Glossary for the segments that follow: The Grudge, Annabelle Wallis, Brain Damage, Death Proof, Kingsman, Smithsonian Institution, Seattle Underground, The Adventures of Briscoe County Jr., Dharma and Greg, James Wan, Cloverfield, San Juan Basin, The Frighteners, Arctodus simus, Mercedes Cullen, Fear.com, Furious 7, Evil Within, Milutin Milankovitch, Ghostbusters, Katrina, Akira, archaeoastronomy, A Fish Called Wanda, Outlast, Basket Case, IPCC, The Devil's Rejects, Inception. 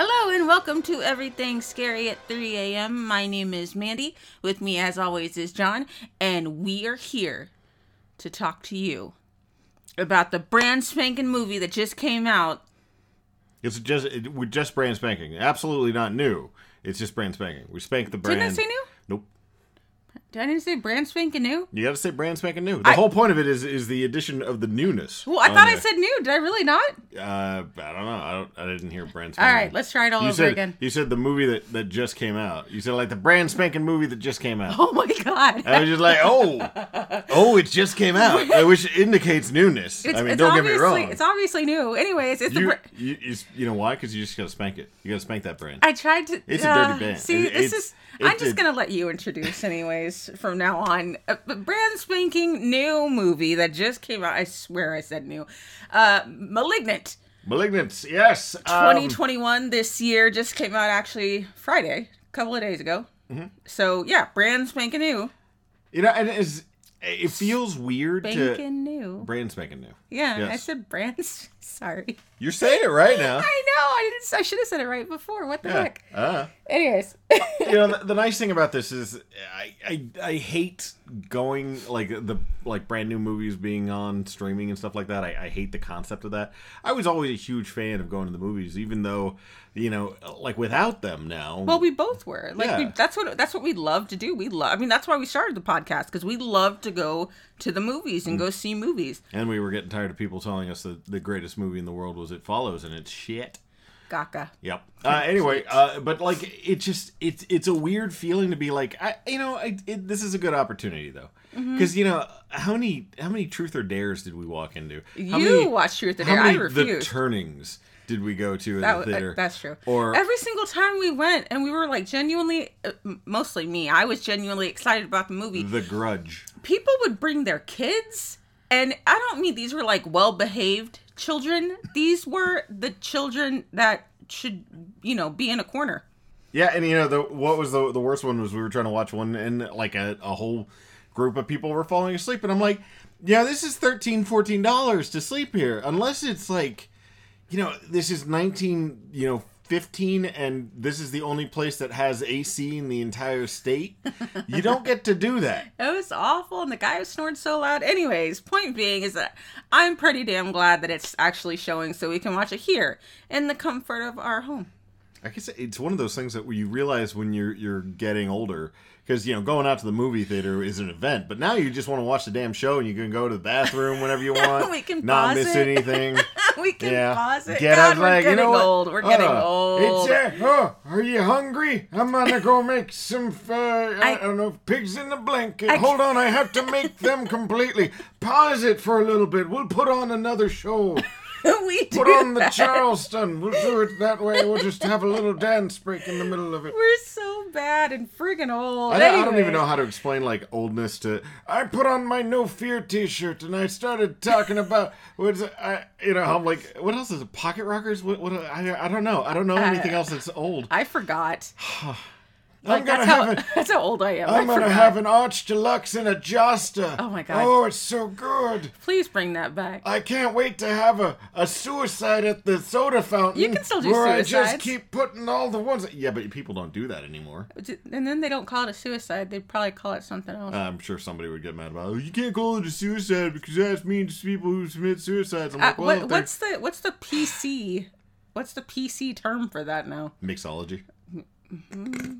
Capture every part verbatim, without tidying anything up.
Hello and welcome to Everything Scary at three a.m. My name is Mandy. With me as always is John. And we are here to talk to you about the brand spanking movie that just came out. It's just it, we're just brand spanking. Absolutely not new. It's just brand spanking. We spanked the brand. Didn't I say new? Nope. Did I didn't say brand spanking new? You got to say brand spanking new. The I, whole point of it is is the addition of the newness. Well, I thought the, I said new. Did I really not? Uh, I don't know. I don't. I didn't hear brand spanking. All right, let's try it all you over said, again. You said the movie that, that just came out. You said like the brand spanking movie that just came out. Oh my god! I was just like, oh, oh, it just came out, which indicates newness. It's, I mean, it's don't get me wrong. It's obviously new. Anyways, it's you, the br- you, you, you know why? Because you just got to spank it. You got to spank that brand. I tried to. It's uh, a dirty band. See, it, this is. I'm just gonna let you introduce anyways. From now on, a brand spanking new movie that just came out. I swear I said new. Uh, Malignant. Malignant, yes. twenty twenty-one um, this year just came out actually Friday, a couple of days ago. Mm-hmm. So yeah, brand spanking new. You know, and it's, it feels weird spanking to... new. Brand spanking new. Yeah, yes. I said brand... Sorry. You're saying it right now. I know. I didn't. I should have said it right before. What the yeah. heck? Uh. Anyways. You know, the, the nice thing about this is I, I I hate going, like, the like brand new movies being on streaming and stuff like that. I, I hate the concept of that. I was always a huge fan of going to the movies, even though, you know, like, without them now. Well, we both were. Like, yeah. we, that's what that's what we love to do. We love. I mean, that's why we started the podcast, because we love to go to the movies and mm. go see movies. And we were getting tired of people telling us that the greatest movie in the world was It Follows, and it's shit. Gaka. Yep. Uh, anyway, uh, but like it just it's it's a weird feeling to be like, I you know I, it, this is a good opportunity though, because mm-hmm. you know how many how many Truth or Dares did we walk into? How you many, watched Truth or Dare. How many I refused. The Turnings did we go to in that, the theater? Uh, that's true. Or every single time we went, and we were like genuinely, uh, mostly me. I was genuinely excited about the movie. The Grudge. People would bring their kids, and I don't mean these were like well behaved children. These were the children that should, you know, be in a corner. Yeah, and you know, the what was the the worst one was we were trying to watch one and like a, a whole group of people were falling asleep, and I'm like, yeah, this is thirteen, fourteen dollars to sleep here, unless it's like, you know, this is nineteen, you know, fifteen, and this is the only place that has A C in the entire state. You don't get to do that. It was awful, and the guy was snoring so loud. Anyways, point being is that I'm pretty damn glad that it's actually showing, so we can watch it here in the comfort of our home. I guess it's one of those things that you realize when you're you're getting older, because, you know, going out to the movie theater is an event, but now you just want to watch the damn show, and you can go to the bathroom whenever you want. We can not miss it. anything. We can yeah. pause it. Get God, we're like, getting you know old. We're uh, getting old. It's, uh, oh, are you hungry? I'm gonna go make some, uh, I, I don't know, pigs in the blanket. I, Hold on, I have to make them completely. Pause it for a little bit. We'll put on another show. We do Put on the that. Charleston. We'll do it that way. We'll just have a little dance break in the middle of it. We're so bad and friggin' old. I, anyway. I don't even know how to explain, like, oldness to... I put on my No Fear t-shirt, and I started talking about... What's, I, you know, I'm like, what else is it? Pocket rockers? What? What? I, I don't know. I don't know anything uh, else that's old. I forgot. Like, I'm gonna that's, have how, a, that's how old I am. I'm I gonna forgot. have an Arch Deluxe and a Josta. Oh my god! Oh, it's so good. Please bring that back. I can't wait to have a, a suicide at the soda fountain. You can still do where suicides. Where I just keep putting all the ones. That, yeah, but people don't do that anymore. And then they don't call it a suicide. They'd probably call it something else. Uh, I'm sure somebody would get mad about it. Oh, you can't call it a suicide because that means people who commit suicides. I'm like, uh, well, what, what's the what's the P C? What's the P C term for that now? Mixology. Mm-hmm.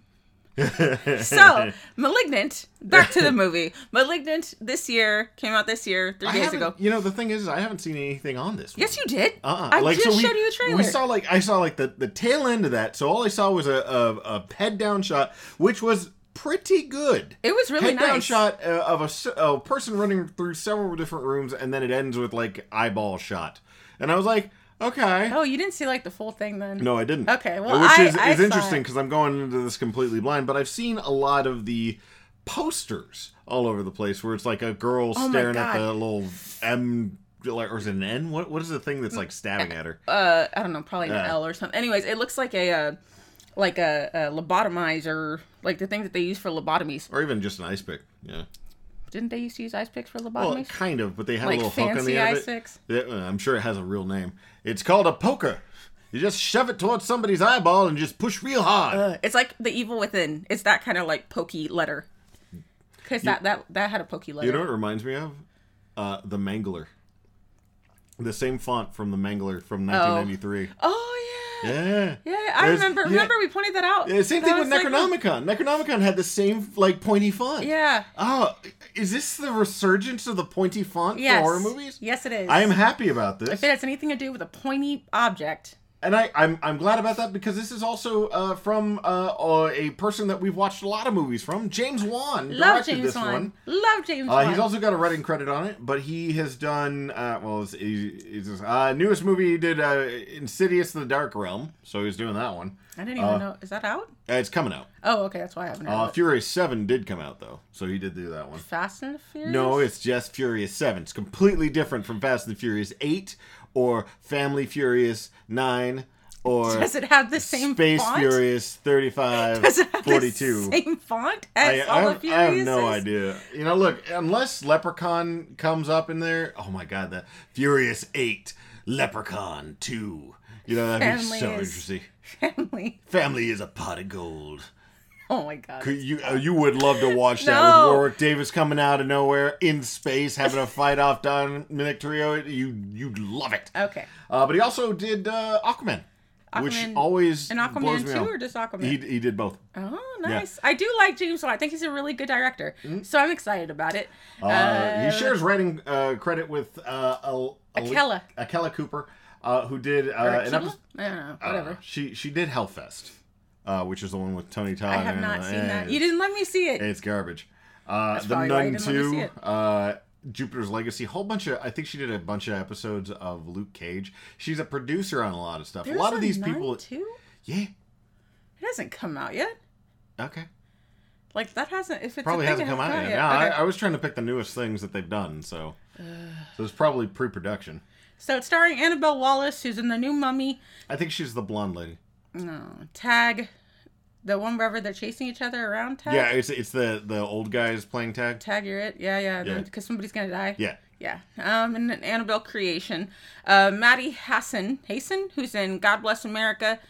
So, Malignant, back to the movie. Malignant this year, came out this year, three I days ago. You know, the thing is, I haven't seen anything on this one. Yes, you did. Uh-uh. I like, just so we, showed you the trailer. We saw, like, I saw, like, the, the tail end of that, so all I saw was a, a, a head-down shot, which was pretty good. It was really head-down nice. Head-down shot of a, a person running through several different rooms, and then it ends with, like, eyeball shot. And I was like... Okay. Oh, you didn't see, like, the full thing then? No, I didn't. Okay, well, Which I Which is, I is interesting, because I'm going into this completely blind, but I've seen a lot of the posters all over the place, where it's, like, a girl oh staring at the little M, or is it an N? What What is the thing that's, like, stabbing at her? Uh, I don't know, probably an uh, L or something. Anyways, it looks like a, uh, like a, a lobotomizer, like the thing that they use for lobotomies. Or even just an ice pick, yeah. Didn't they used to use ice picks for lobotomies? Well, kind of, but they had like a little hook on the end of it. Fancy ice picks? I'm sure it has a real name. It's called a poker. You just shove it towards somebody's eyeball and just push real hard. Uh, it's like The Evil Within. It's that kind of like pokey letter. Because that, that, that had a pokey letter. You know what it reminds me of? Uh, The Mangler. The same font from The Mangler from nineteen ninety-three. Oh, oh yeah. Yeah, yeah, I There's, remember. Yeah. Remember, we pointed that out. Yeah, same that thing with Necronomicon. Like, Necronomicon had the same like pointy font. Yeah. Oh, is this the resurgence of the pointy font yes. for horror movies? Yes, it is. I am happy about this. If it has anything to do with a pointy object. And I, I'm I'm glad about that because this is also uh, from uh, a person that we've watched a lot of movies from. James Wan directed James this Wan. one. Love James uh, Wan. He's also got a writing credit on it, but he has done, uh, well, his he, uh, newest movie he did, uh, Insidious in the Dark Realm, so he's doing that one. I didn't even uh, know. Is that out? It's coming out. Oh, okay. That's why I haven't heard uh, it. Furious seven did come out, though. So he did do that one. Fast and the Furious? No, it's just Furious seven. It's completely different from Fast and the Furious eight or Family Furious nine or Does it have the same Space font? Furious thirty-five, Does it have forty-two. The same font as I, all I, the Furiouses? I have no idea. You know, look, unless Leprechaun comes up in there, oh my God, that Furious eight, Leprechaun two. You know, that'd be so interesting. Family. Family is a pot of gold. Oh my God. Could you uh, you would love to watch that no. with Warwick Davis coming out of nowhere in space, having a fight off Dominic Toretto. You, you'd love it. Okay. Uh, but he also did uh, Aquaman, Aquaman, which always and Aquaman blows me too, out. Or just Aquaman? He, he did both. Oh, nice. Yeah. I do like James Wan. I think he's a really good director. Mm-hmm. So I'm excited about it. Uh, uh, he shares writing uh, credit with uh, Al- Akella. Akella Cooper. Uh, who did uh, an episode? I don't know. Whatever. Uh, she she did Hellfest, uh, which is the one with Tony Todd. I have not and, uh, seen and that. You didn't let me see it. It's garbage. Uh, the Nun two, uh, Jupiter's Legacy, whole bunch of. I think she did a bunch of episodes of Luke Cage. She's a producer on a lot of stuff. There's a lot of these Nun people. Too? Yeah. It hasn't come out yet. Okay. Like that hasn't. If it's probably a thing, hasn't it come out yet. yet. No, okay. I, I was trying to pick the newest things that they've done. So, uh, so it's probably pre-production. So it's starring Annabelle Wallis, who's in the new Mummy. I think she's the blonde lady. No, Tag, the one wherever they're chasing each other around. Tag. Yeah, it's it's the, the old guys playing tag. Tag, you're it. Yeah, yeah. Because yeah. somebody's gonna die. Yeah. Yeah. Um, and an Annabelle creation. Uh, Maddie Hasson, Hasson, who's in God Bless America,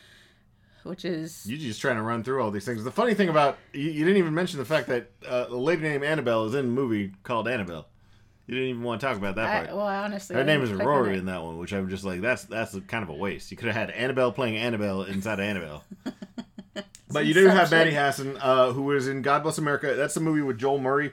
which is you're just trying to run through all these things. The funny thing about you, you didn't even mention the fact that uh, a lady named Annabelle is in a movie called Annabelle. You didn't even want to talk about that part. I, well, honestly, her I name is Rory that. in that one, which I'm just like, that's that's kind of a waste. You could have had Annabelle playing Annabelle inside of Annabelle. But you do have Maddie Hasson, uh, who was in God Bless America. That's the movie with Joel Murray,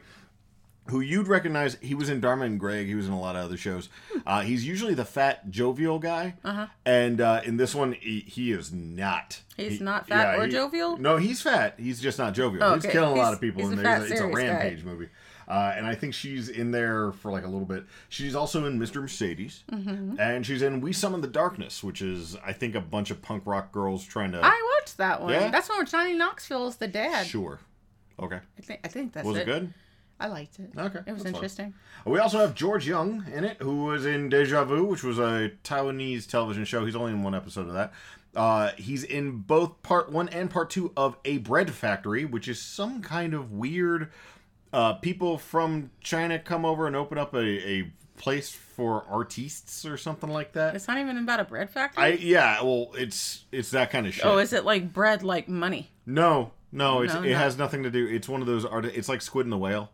who you'd recognize. He was in Dharma and Greg. He was in a lot of other shows. Uh, he's usually the fat, jovial guy. Uh-huh. And uh, in this one, he, he is not. He's he, not fat yeah, or he, jovial? No, he's fat. He's just not jovial. Oh, okay. He's killing he's, a lot of people. He's in a there. Fat, it's a rampage guy. movie. Uh, and I think she's in there for like a little bit. She's also in Mister Mercedes. Mm-hmm. And she's in We Summon the Darkness, which is, I think, a bunch of punk rock girls trying to... I watched that one. Yeah? That's one where Johnny Knoxville is the dad. Sure. Okay. I think, I think that's it. Was it, it good? I liked it. Okay. It was That's interesting. Fun. We also have George Young in it, who was in Deja Vu, which was a Taiwanese television show. He's only in one episode of that. Uh, he's in both part one and part two of A Bread Factory, which is some kind of weird... Uh, people from China come over and open up a, a place for artistes or something like that. It's not even about a bread factory? I, yeah, well, it's it's that kind of shit. Oh, is it like bread like money? No, no, it's, no it no. has nothing to do. It's one of those, art. It's like Squid and the Whale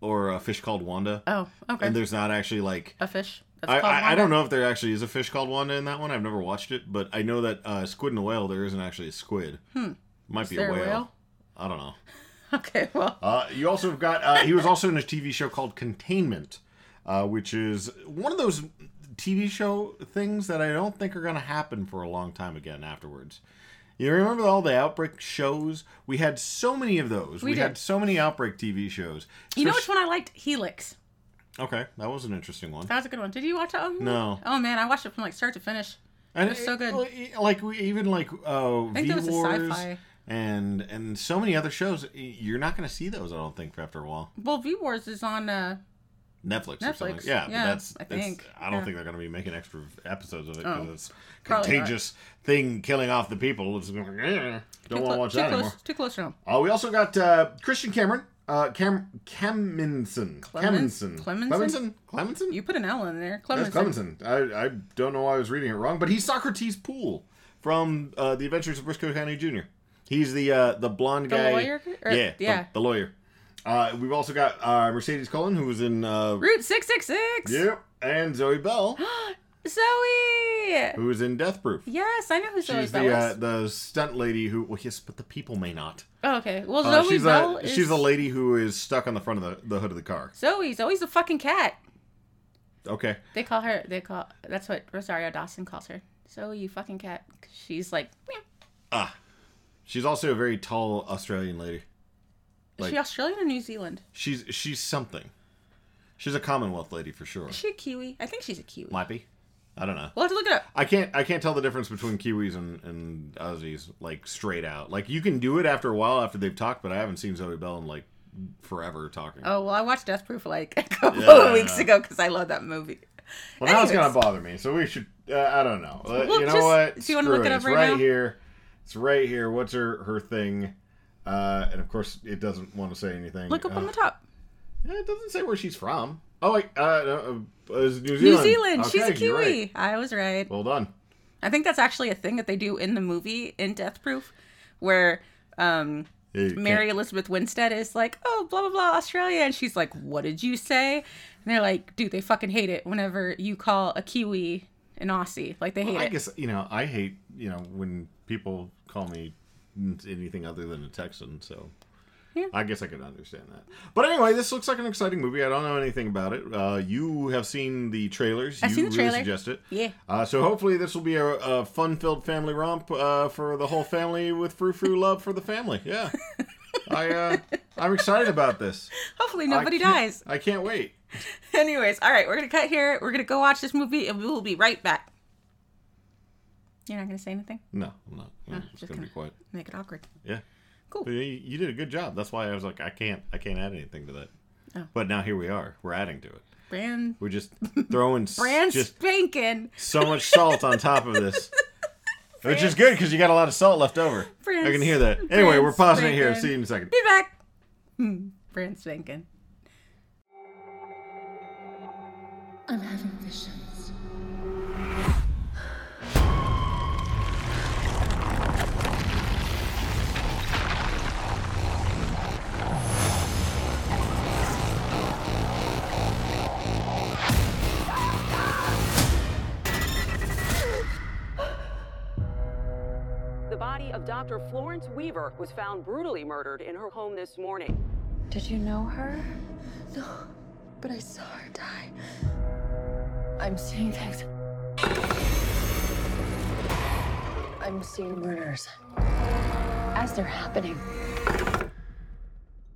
or A Fish Called Wanda. Oh, okay. And there's not actually like... A fish that's I, called Wanda? I, I don't know if there actually is a fish called Wanda in that one. I've never watched it, but I know that uh, Squid and the Whale, there isn't actually a squid. Hmm. Might is be there a whale. whale? I don't know. Okay, well... Uh, you also have got... Uh, he was also in a T V show called Containment, uh, which is one of those T V show things that I don't think are going to happen for a long time again afterwards. You remember all the Outbreak shows? We had so many of those. We, we had so many Outbreak T V shows. You know which one I liked? Helix. Okay, that was an interesting one. That was a good one. Did you watch that one? No. Oh, man, I watched it from, like, start to finish. And it was it, so good. Like, we even, like, uh, V-Wars... I think there was a sci-fi... And and so many other shows, you're not going to see those, I don't think, after a while. Well, V-Wars is on uh, Netflix, Netflix or something. Yeah, yeah, but that's, I, that's, think. I don't yeah. think they're going to be making extra episodes of it because oh, it's contagious not. thing killing off the people. It's, don't want to watch too that close, anymore. Too close to home. Uh, we also got uh, Christian Cameron, Uh, Cam Clemenson. Clemenson. Clemenson? Clemenson? You put an L in there. Clemenson. That's Clemenson. I, I don't know why I was reading it wrong, but he's Socrates Poole from uh, The Adventures of Briscoe County Junior He's the uh, the blonde the guy. Lawyer? Or, yeah, yeah. The, the lawyer. Uh, we've also got uh, Mercedes Cullen, who was in... Uh, Route six six six! Yep. And Zoe Bell. Zoe! Who was in Death Proof. Yes, I know who Zoe she's Bell the, is. She's uh, the stunt lady who... Well, yes, but the people may not. Oh, okay. Well, Zoe uh, she's Bell a, is... She's the lady who is stuck on the front of the, the hood of the car. Zoe. Zoe's a fucking cat. Okay. They call her... They call... That's what Rosario Dawson calls her. Zoe, you fucking cat. She's like... Meow. Ah. She's also a very tall Australian lady. Like, is she Australian or New Zealand? She's she's something. She's a Commonwealth lady for sure. Is she a Kiwi? I think she's a Kiwi. Might be. I don't know. We'll have to look it up. I can't I can't tell the difference between Kiwis and, and Aussies, like, straight out. Like, you can do it after a while after they've talked, but I haven't seen Zoe Bell in, like, forever talking. Oh, well, I watched Death Proof, like, a couple yeah, of weeks ago because I love that movie. Well, anyways. Now it's going to bother me, so we should, uh, I don't know. Uh, well, you know just, what? Do you want to look it, it up right, right now? Here. It's right here. What's her, her thing? Uh, and, of course, it doesn't want to say anything. Look up uh, on the top. Yeah, it doesn't say where she's from. Oh, wait. Uh, uh, uh, New Zealand. New Zealand. Okay, she's a Kiwi. Right. I was right. Well done. I think that's actually a thing that they do in the movie, in Death Proof, where um, hey, Mary can't. Elizabeth Winstead is like, oh, blah, blah, blah, Australia. And she's like, what did you say? And they're like, dude, they fucking hate it whenever you call a Kiwi an Aussie. Like, they hate well, I it. I guess, you know, I hate, you know, when people call me anything other than a Texan, so yeah. I guess I could understand that. But anyway, this looks like an exciting movie. I don't know anything about it. Uh, you have seen the trailers. I've you seen the trailer. Really suggest it. Yeah. Uh, so hopefully this will be a, a fun-filled family romp uh, for the whole family with frou-frou love for the family. Yeah. I, uh, I'm excited about this. Hopefully nobody I dies. I can't wait. Anyways, all right, we're going to cut here. We're going to go watch this movie, and we will be right back. You're not going to say anything? No, I'm not. I'm no, just, just going to be quiet. Make it awkward. Yeah. Cool. You, you did a good job. That's why I was like, I can't I can't add anything to that. Oh. But now here we are. We're adding to it. Brand. We're just throwing... Brand just spanking. So much salt on top of this. Which is good, because you got a lot of salt left over. Brand, I can hear that. Anyway, we're pausing spankin'. It here. See you in a second. Be back. Brand spanking. I'm having visions. The body of Doctor Florence Weaver was found brutally murdered in her home this morning. Did you know her? No, but I saw her die. I'm seeing things. I'm seeing murders as they're happening.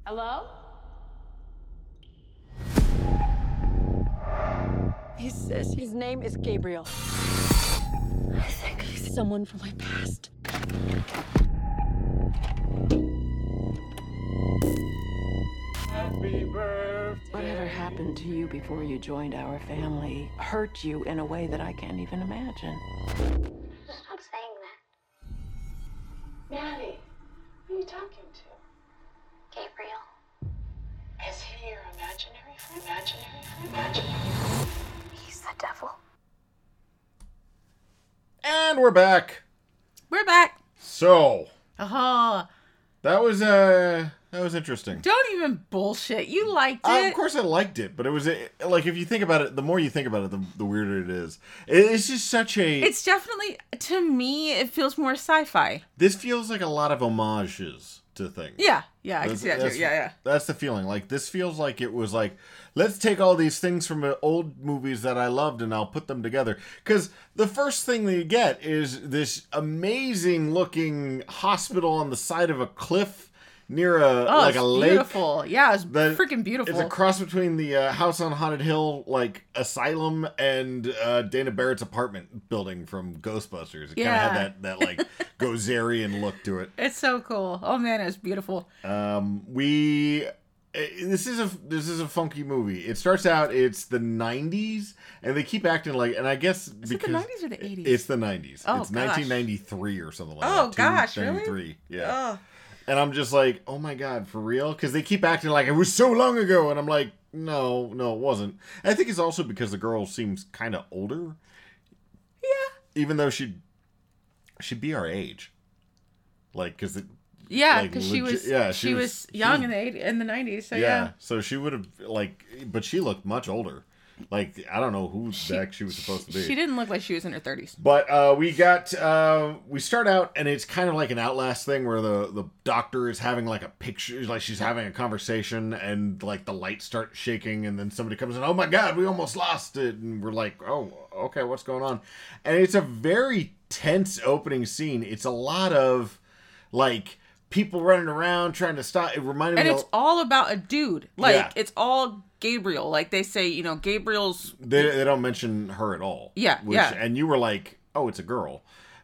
Hello? He says his name is Gabriel. I think he's someone from my past. Happy birthday. Whatever happened to you before you joined our family hurt you in a way that I can't even imagine. Stop saying that. Maddie, who are you talking to? Gabriel. Is he your imaginary friend? Imaginary friend? Imaginary. He's the devil. And we're back. We're back. So. Uh-huh. That was, uh, that was interesting. Don't even bullshit. You liked it. Uh, of course I liked it, but it was, it, like, if you think about it, the more you think about it, the, the weirder it is. It, it's just such a... It's definitely, to me, it feels more sci-fi. This feels like a lot of homages to things. Yeah, yeah, I that's, can see that too. Yeah, yeah. That's the feeling. Like, this feels like it was like, let's take all these things from old movies that I loved and I'll put them together. Because the first thing that you get is this amazing looking hospital on the side of a cliff near a oh, like a lake. Beautiful. Yeah, it's freaking beautiful. It's a cross between the uh, House on Haunted Hill, like asylum, and uh, Dana Barrett's apartment building from Ghostbusters. It yeah. kind of had that that like Gozerian look to it. It's so cool. Oh man, it's beautiful. Um, we it, this is a this is a funky movie. It starts out it's the nineties, and they keep acting like. And I guess is because it the nineties or the eighties? It's the nineties. Oh, it's gosh. nineteen ninety-three or something like oh, that. Oh gosh, really? Yeah. Oh. And I'm just like, oh my God, for real? Because they keep acting like it was so long ago. And I'm like, no, no, it wasn't. And I think it's also because the girl seems kind of older. Yeah. Even though she'd, she'd be our age. Like, because it... Yeah, because like, she was yeah, she, she was, was young she, in the eighties, in the nineties. So yeah, yeah, so she would have like, but she looked much older. Like I don't know who she, the heck she was supposed to be. She didn't look like she was in her thirties. But uh, we got uh, we start out and it's kind of like an Outlast thing where the, the doctor is having like a picture, like she's having a conversation and like the lights start shaking and then somebody comes in. Oh my God, we almost lost it, and we're like, oh okay, what's going on? And it's a very tense opening scene. It's a lot of like. People running around trying to stop. It reminded and me. And it's of, all about a dude. Like yeah. It's all Gabriel. Like they say, you know, Gabriel's. They they don't mention her at all. Yeah, which, yeah. And you were like, oh, it's a girl,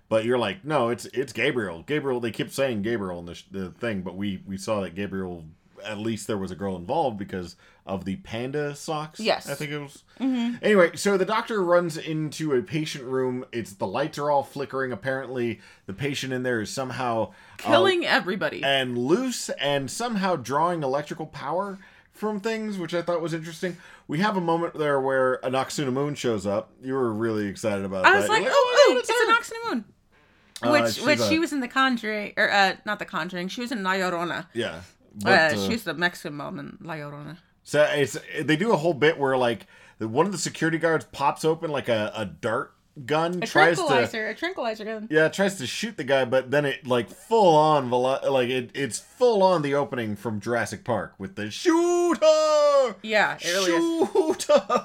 but you're like, no, it's it's Gabriel. Gabriel. They kept saying Gabriel in the, the thing, but we we saw that Gabriel. At least there was a girl involved because of the panda socks. Yes. I think it was. Mm-hmm. Anyway, so the doctor runs into a patient room. It's the lights are all flickering. Apparently, the patient in there is somehow... Killing uh, everybody. And loose and somehow drawing electrical power from things, which I thought was interesting. We have a moment there where an Oxuna Moon shows up. You were really excited about I that. I was like, like, oh, oh, oh it's, it's an Oxuna Moon. Uh, which which a, she was in The Conjuring, or uh, not The Conjuring, she was in La Llorona. Yeah. But, uh, uh, she's the Mexican mom in La Llorona. So it's they do a whole bit where like one of the security guards pops open like a, a dart gun, a tries tranquilizer, to a tranquilizer gun. Yeah, tries to shoot the guy, but then it like full on like it it's full on the opening from Jurassic Park with the shooter. Yeah, it really shooter. Is.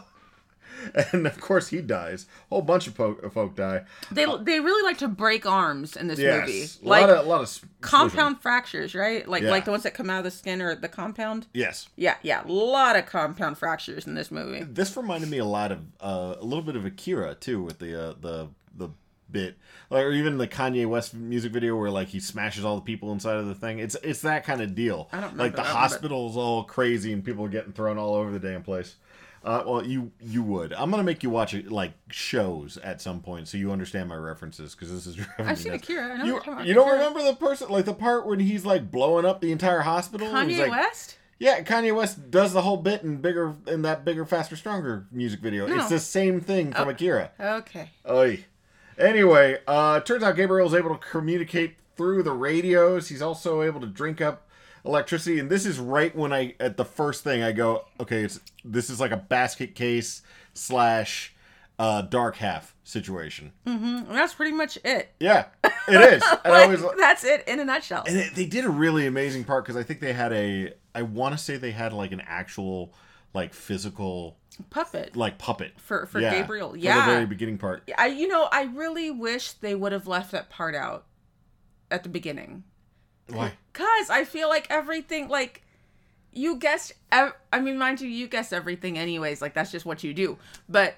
And of course he dies. A whole bunch of po- folk die. They they really like to break arms in this yes, movie. Yes, like, a, a lot of sp- compound splishing. Fractures, right? Like yeah. like the ones that come out of the skin or the compound. Yes. Yeah, yeah, a lot of compound fractures in this movie. This reminded me a lot of uh, a little bit of Akira too, with the uh, the the bit, or even the Kanye West music video where like he smashes all the people inside of the thing. It's it's that kind of deal. I don't like the hospital's all crazy and people are getting thrown all over the damn place. Uh, well, you you would. I'm going to make you watch, like, shows at some point so you understand my references, because this is... I've seen Akira. I know you, what you're talking about. You don't remember the person, like, the part when he's, like, blowing up the entire hospital? Kanye like, West? Yeah, Kanye West does the whole bit in bigger in that Bigger, Faster, Stronger music video. No. It's the same thing from oh. Akira. Okay. Oy. Anyway, uh, turns out Gabriel's able to communicate through the radios. He's also able to drink up electricity, and this is right when I at the first thing I go, okay, it's this is like a basket case slash uh dark half situation. Mm-hmm. That's pretty much it. Yeah, it is. And like, I was like, that's it in a nutshell. And it, they did a really amazing part because I think they had a I want to say they had like an actual like physical puppet, like puppet for for yeah, Gabriel. Yeah, for the very beginning part. I you know I really wish they would have left that part out at the beginning. Why? Because I feel like everything, like, you guessed, ev- I mean, mind you, you guess everything anyways. Like, that's just what you do. But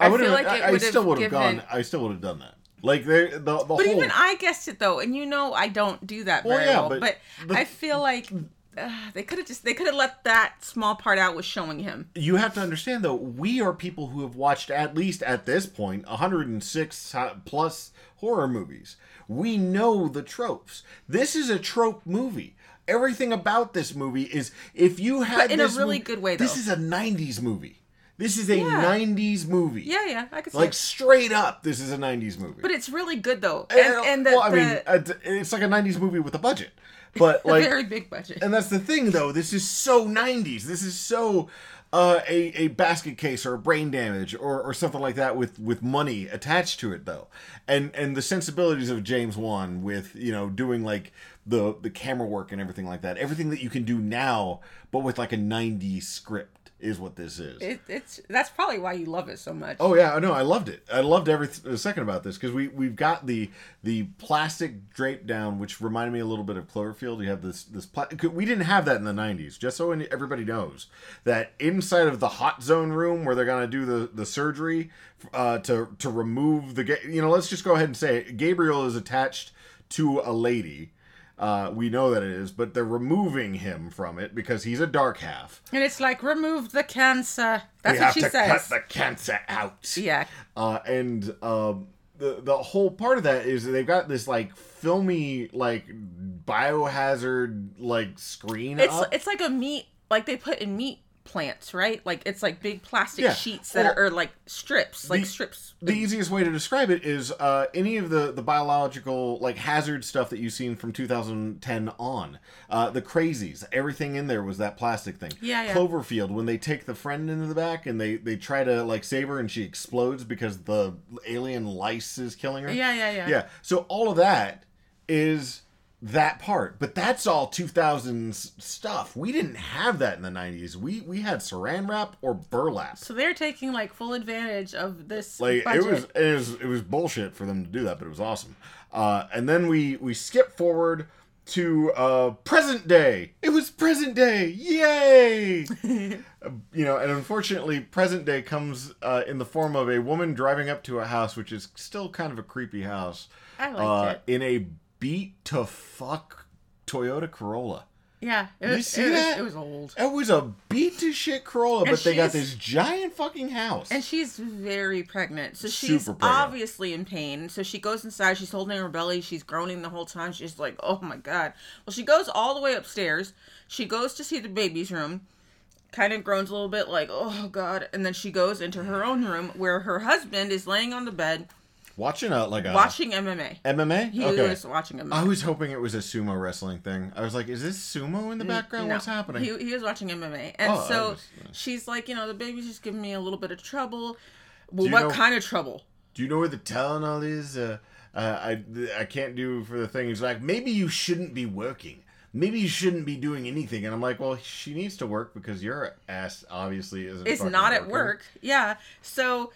I, I feel like it would have given... Gone, I still would have done that. Like, they, the, the but whole... But even I guessed it, though. And you know I don't do that very well. Yeah, well but but the... I feel like uh, they could have just, they could have let that small part out with showing him. You have to understand, though, we are people who have watched, at least at this point, one hundred six plus horror movies. We know the tropes. This is a trope movie. Everything about this movie is if you had but in this a really mo- good way. Though. This is a nineties movie. This is a yeah. nineties movie. Yeah, yeah, I could see. Like it. Straight up, this is a nineties movie. But it's really good though. And, and, and the, well, I the... mean, it's like a nineties movie with a budget, but like a very big budget. And that's the thing though. This is so nineties. This is so uh, a a basket case or a brain damage or, or something like that with, with money attached to it though, and and the sensibilities of James Wan with you know doing like the the camera work and everything like that. Everything that you can do now, but with like a nineties script. Is what this is. It, it's that's probably why you love it so much. Oh yeah, I know. I loved it. I loved every th- second about this because we we've got the the plastic drape down, which reminded me a little bit of Cloverfield. You have this this pla- we didn't have that in the nineties. Just so everybody knows that inside of the hot zone room where they're gonna do the the surgery uh, to to remove the ga- you know let's just go ahead and say it. Gabriel is attached to a lady. Uh, we know that it is, but they're removing him from it because he's a dark half. And it's like, remove the cancer. That's we what she says. We have to cut the cancer out. Yeah. Uh, and um, the the whole part of that is that they've got this like filmy like biohazard like screen. It's up. It's like a meat, like they put in meat plants, right? Like it's like big plastic yeah. sheets that well, are or like strips, like the, strips. The easiest way to describe it is uh, any of the, the biological like hazard stuff that you've seen from two thousand ten on. Uh, the Crazies, everything in there was that plastic thing. Yeah, yeah. Cloverfield, when they take the friend into the back and they, they try to like save her and she explodes because the alien lice is killing her. Yeah, yeah, yeah. Yeah. So all of that is that part, but that's all two thousands stuff. We didn't have that in the nineties. We we had saran wrap or burlap. So they're taking like full advantage of this. Like budget. it was it was it was bullshit for them to do that, but it was awesome. Uh, and then we we skip forward to uh, present day. It was present day, yay! You know, and unfortunately, present day comes uh, in the form of a woman driving up to a house, which is still kind of a creepy house. I liked uh, it in a beat to fuck Toyota Corolla. Yeah. It was, you see it was, that? It was old. It was a beat to shit Corolla, and but they got this giant fucking house. And she's very pregnant. So she's Super pregnant. obviously in pain. So she goes inside. She's holding her belly. She's groaning the whole time. She's like, oh my God. Well, she goes all the way upstairs. She goes to see the baby's room. Kind of groans a little bit like, oh God. And then she goes into her own room where her husband is laying on the bed. Watching a, like a... Watching M M A. M M A? He okay. was watching M M A. I was hoping it was a sumo wrestling thing. I was like, is this sumo in the background? No. What's happening? He, he was watching M M A. And oh, so was, uh... she's like, you know, the baby's just giving me a little bit of trouble. Well, what know, kind of trouble? Do you know where the Tylenol is? Uh, uh, I, I can't do for the thing. He's like, maybe you shouldn't be working. Maybe you shouldn't be doing anything. And I'm like, well, she needs to work because your ass obviously isn't It's not working. at work. Yeah. So...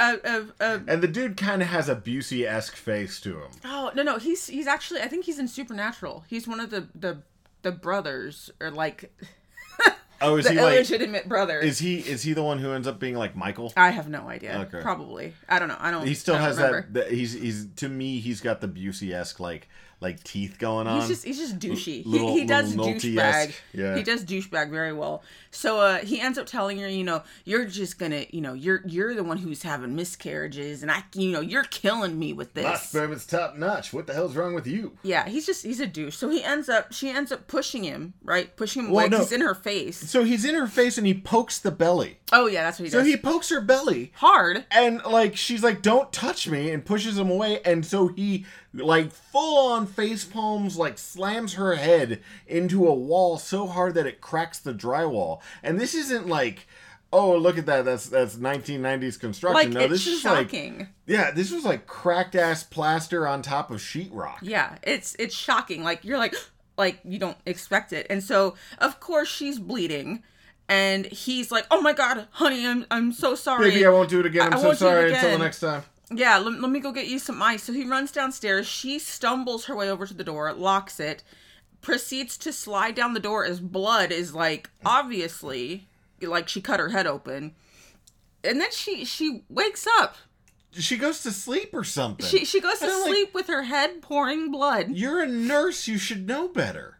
Uh, uh, uh, and the dude kind of has a Busey-esque face to him. Oh, no, no. He's he's actually, I think he's in Supernatural. He's one of the the, the brothers, or like, oh, is the he illegitimate like, brother. Is he is he the one who ends up being like Michael? I have no idea. Okay. Probably. I don't know. I don't He still don't has remember. that, the, he's, he's, to me, he's got the Busey-esque, like, like teeth going on. He's just he's just douchey. L- little, he he does douchebag. Yeah. He does douchebag very well. So uh, he ends up telling her, you know, you're just gonna, you know, you're you're the one who's having miscarriages, and I, you know, you're killing me with this. My sperm's top notch. What the hell's wrong with you? Yeah, he's just he's a douche. So he ends up she ends up pushing him, right? Pushing him well, away. No. He's in her face. So he's in her face, and he pokes the belly. Oh yeah, that's what he does. So he pokes her belly hard, and like she's like, "Don't touch me," and pushes him away, and so he like full on. Face palms, like slams her head into a wall so hard that it cracks the drywall. And this isn't like, oh, look at that, that's that's nineteen nineties construction. Like, no, this is shocking. Like, yeah, this was like cracked ass plaster on top of sheetrock. Yeah, it's it's shocking. Like you're like like you don't expect it. And so of course she's bleeding. And he's like, oh my God, honey, I'm I'm so sorry. Baby, I won't do it again. I'm I so sorry until the next time. Yeah, let, let me go get you some ice. So he runs downstairs. She stumbles her way over to the door, locks it, proceeds to slide down the door as blood is, like, obviously, like, she cut her head open. And then she, she wakes up. She goes to sleep or something. She she goes to sleep like, with her head pouring blood. You're a nurse. You should know better.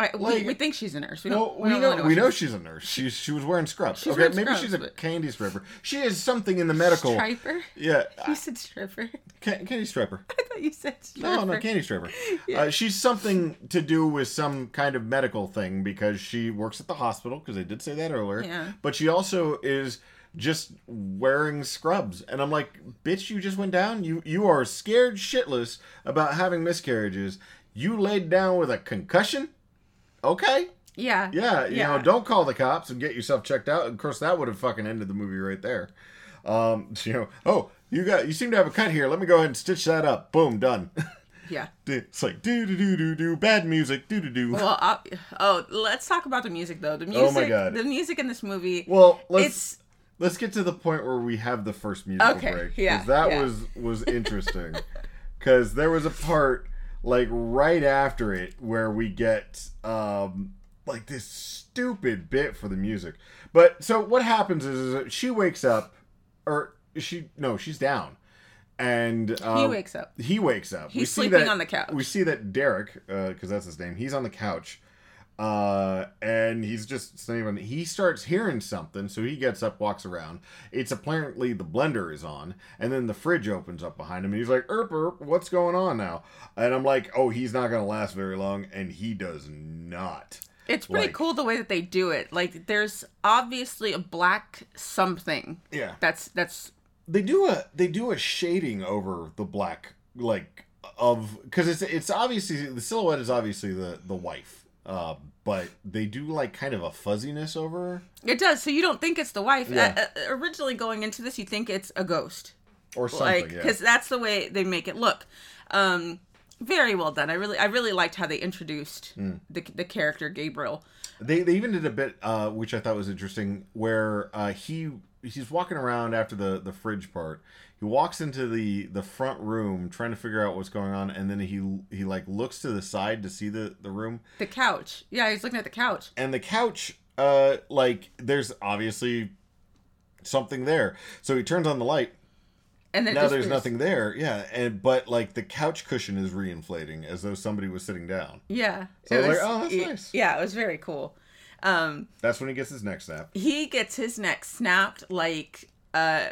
I, like, we, we think she's a nurse. We don't, well, we, we, don't know, really know we know she's a nurse. She she was wearing scrubs. She's okay, wearing maybe scrubs, she's a but... candy stripper. She is something in the medical. Striper? Yeah. You said stripper. Can, candy stripper. I thought you said stripper. No, no, candy stripper. Yeah. Uh, she's something to do with some kind of medical thing because she works at the hospital because they did say that earlier. Yeah. But she also is just wearing scrubs. And I'm like, bitch, you just went down? You you are scared shitless about having miscarriages. You laid down with a concussion? Okay. Yeah. Yeah. You yeah. know, don't call the cops and get yourself checked out. Of course, that would have fucking ended the movie right there. Um, you know, oh, you got, you seem to have a cut here. Let me go ahead and stitch that up. Boom, done. Yeah. It's like do do do do do bad music do do do. Well, I'll, oh, let's talk about the music though. The music. Oh my God. The music in this movie. Well, let's it's... let's get to the point where we have the first musical okay. break. Yeah. Because that yeah. was was interesting. Because there was a part. Like, right after it, where we get, um, like, this stupid bit for the music. But, so, what happens is, is that she wakes up, or she, no, she's down. And, um, He wakes up. He wakes up. He's we sleeping see that, on the couch. We see that Derek, uh, because that's his name, he's on the couch. Uh, and he's just saying, he starts hearing something, so he gets up, walks around. It's apparently the blender is on, and then the fridge opens up behind him, and he's like, erp, erp, what's going on now? And I'm like, oh, he's not going to last very long, and he does not. It's pretty like, cool the way that they do it. Like, there's obviously a black something. Yeah. That's, that's... They do a, they do a shading over the black, like, of, because it's, it's obviously, the silhouette is obviously the, the wife. Uh, but they do like kind of a fuzziness over her. It does. So you don't think it's the wife. Yeah. Uh, originally going into this, you think it's a ghost or something, like, 'cause yeah. that's the way they make it look. Um, very well done. I really, I really liked how they introduced mm. the the character Gabriel. They they even did a bit, uh, which I thought was interesting, where uh, he he's walking around after the, the fridge part. He walks into the, the front room trying to figure out what's going on, and then he he like looks to the side to see the, the room. The couch. Yeah, he's looking at the couch. And the couch, uh, like there's obviously something there. So he turns on the light. And then now there's nothing there. Yeah, and but like the couch cushion is reinflating as though somebody was sitting down. Yeah. So was, like, oh, that's it, nice. Yeah, it was very cool. Um, that's when he gets his neck snapped. He gets his neck snapped like uh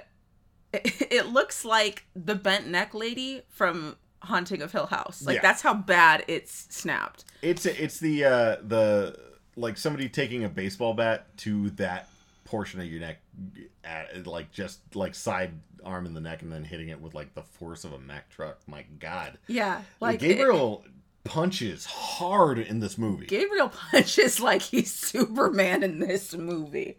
it, it looks like the bent neck lady from Haunting of Hill House. Like yeah. that's how bad it's snapped. It's a, it's the uh, the like somebody taking a baseball bat to that portion of your neck at, like just like side arm in the neck and then hitting it with like the force of a Mack truck. My God. Yeah. Like Gabriel it, it, punches hard in this movie. Gabriel punches like he's Superman in this movie.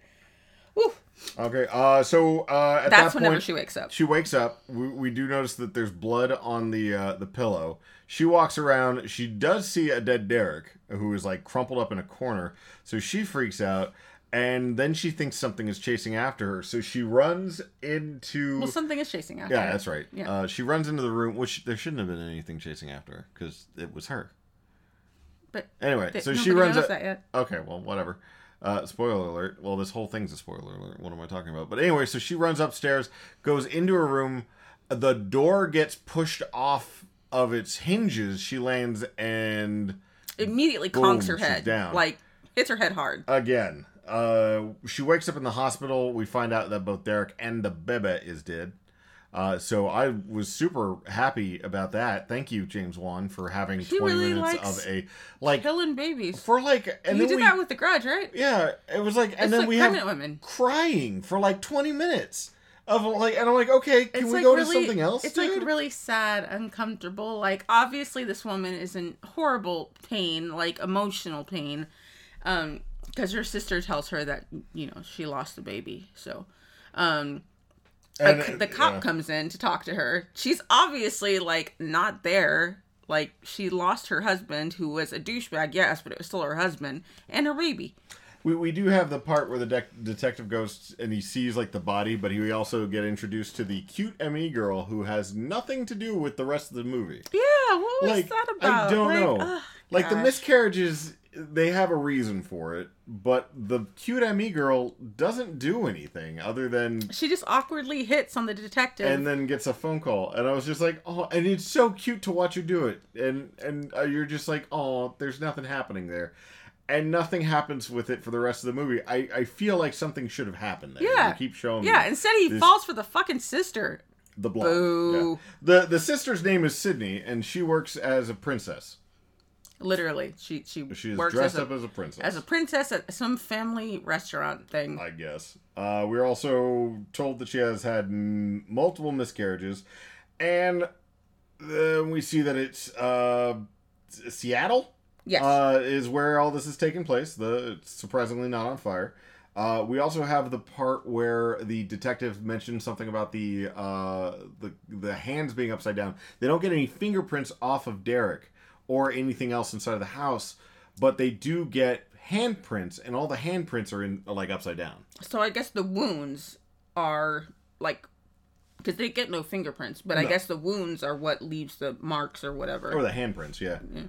Woo. Okay, uh, so uh, at that's that whenever point, she wakes up. She wakes up. We, we do notice that there's blood on the uh, the pillow. She walks around. She does see a dead Derek, who is like crumpled up in a corner. So she freaks out, and then she thinks something is chasing after her. So she runs into. Well, something is chasing after. Yeah, her. that's right. Yeah. Uh, she runs into the room, which there shouldn't have been anything chasing after her because it was her. But anyway, they, so she runs. Up... That yet. Okay, well, whatever. Uh, spoiler alert. Well, this whole thing's a spoiler alert. What am I talking about? But anyway, so she runs upstairs, goes into her room. The door gets pushed off of its hinges. She lands and... Immediately boom, conks her head. Down. Like, hits her head hard. Again. Uh, she wakes up in the hospital. We find out that both Derek and the bebe is dead. Uh, so I was super happy about that. Thank you, James Wan, for having she twenty really minutes of a like killing babies for like. And you did we, that with The Grudge, right? Yeah, it was like, and it's then like we have women. crying for like twenty minutes of like, and I'm like, okay, can it's we like go really, to something else? It's dude? like really sad, uncomfortable. Like obviously, this woman is in horrible pain, like emotional pain, um, because her sister tells her that you know she lost the baby, so, um. And, uh, the cop yeah. comes in to talk to her. She's obviously, like, not there. Like, she lost her husband, who was a douchebag, yes, but it was still her husband, and her baby. We we do have the part where the de- detective goes and he sees, like, the body, but he also get introduced to the cute M E girl who has nothing to do with the rest of the movie. Yeah, what was like, that about? I don't like, know. Oh, like, the miscarriages, they have a reason for it, but the cute M E girl doesn't do anything other than... She just awkwardly hits on the detective. And then gets a phone call. And I was just like, oh, and it's so cute to watch her do it. And and you're just like, oh, there's nothing happening there. And nothing happens with it for the rest of the movie. I, I feel like something should have happened there. Yeah. They keep showing yeah, instead he this... falls for the fucking sister. The blonde. Boo. Yeah. The, the sister's name is Sydney, and she works as a princess. Literally, she she She's works dressed as a, up as a princess. As a princess at some family restaurant thing. I guess. Uh, we're also told that she has had m- multiple miscarriages, and then we see that it's uh, Seattle. Yes, uh, is where all this is taking place. The it's surprisingly not on fire. Uh, we also have the part where the detective mentioned something about the uh, the the hands being upside down. They don't get any fingerprints off of Derek or anything else inside of the house, but they do get handprints, and all the handprints are in are like upside down. So I guess the wounds are like, because they get no fingerprints, but no. I guess the wounds are what leaves the marks or whatever. Or the handprints, yeah. yeah.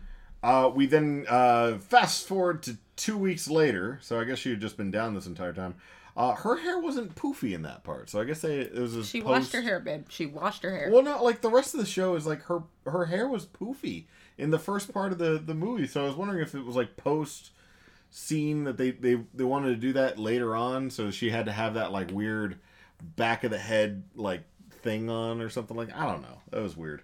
Uh, we then uh, fast forward to two weeks later, so I guess she had just been down this entire time. Uh, her hair wasn't poofy in that part, so I guess they, it was. She post... washed her hair, babe. She washed her hair. Well, not like the rest of the show is like her her hair was poofy in the first part of the, the movie, so I was wondering if it was like post scene that they, they, they wanted to do that later on, so she had to have that like weird back of the head like thing on or something like I don't know. That was weird.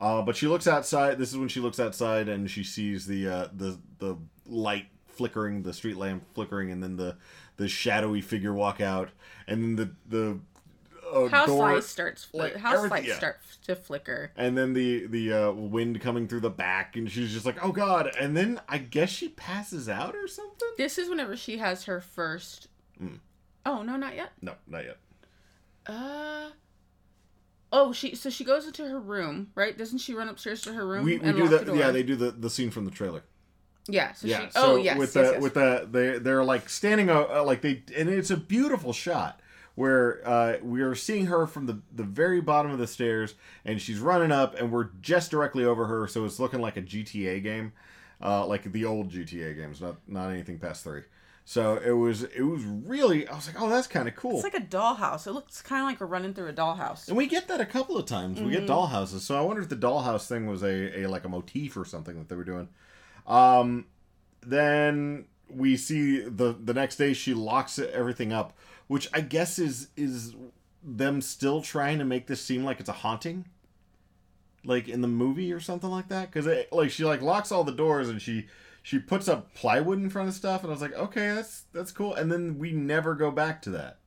Uh, but she looks outside. This is when she looks outside and she sees the uh, the the light flickering, the street lamp flickering, and then the, the shadowy figure walk out, and then the the uh, house door, light starts fl- like, house lights yeah. start to flicker, and then the the uh, wind coming through the back, and she's just like, oh god! And then I guess she passes out or something. This is whenever she has her first. Mm. Oh no, not yet. No, not yet. Uh. Oh, she so she goes into her room, right? Doesn't she run upstairs to her room we, we and do lock the, the door? Yeah, they do the, the scene from the trailer. Yeah. So yeah. She, so oh, yes. With yes, the, yes. with the they they're like standing uh, like they and it's a beautiful shot where uh, we are seeing her from the, the very bottom of the stairs and she's running up and we're just directly over her, so it's looking like a G T A game, uh, like the old G T A games, not not anything past three. So it was it was really, I was like, oh, that's kind of cool. It's like a dollhouse. It looks kind of like we're running through a dollhouse. And we get that a couple of times. Mm-hmm. We get dollhouses. So I wonder if the dollhouse thing was a, a like a motif or something that they were doing. Um, then we see the, the next day she locks everything up, which I guess is is them still trying to make this seem like it's a haunting. Like in the movie or something like that. Because like, she like locks all the doors and she... She puts up plywood in front of stuff, and I was like, okay, that's that's cool. And then we never go back to that.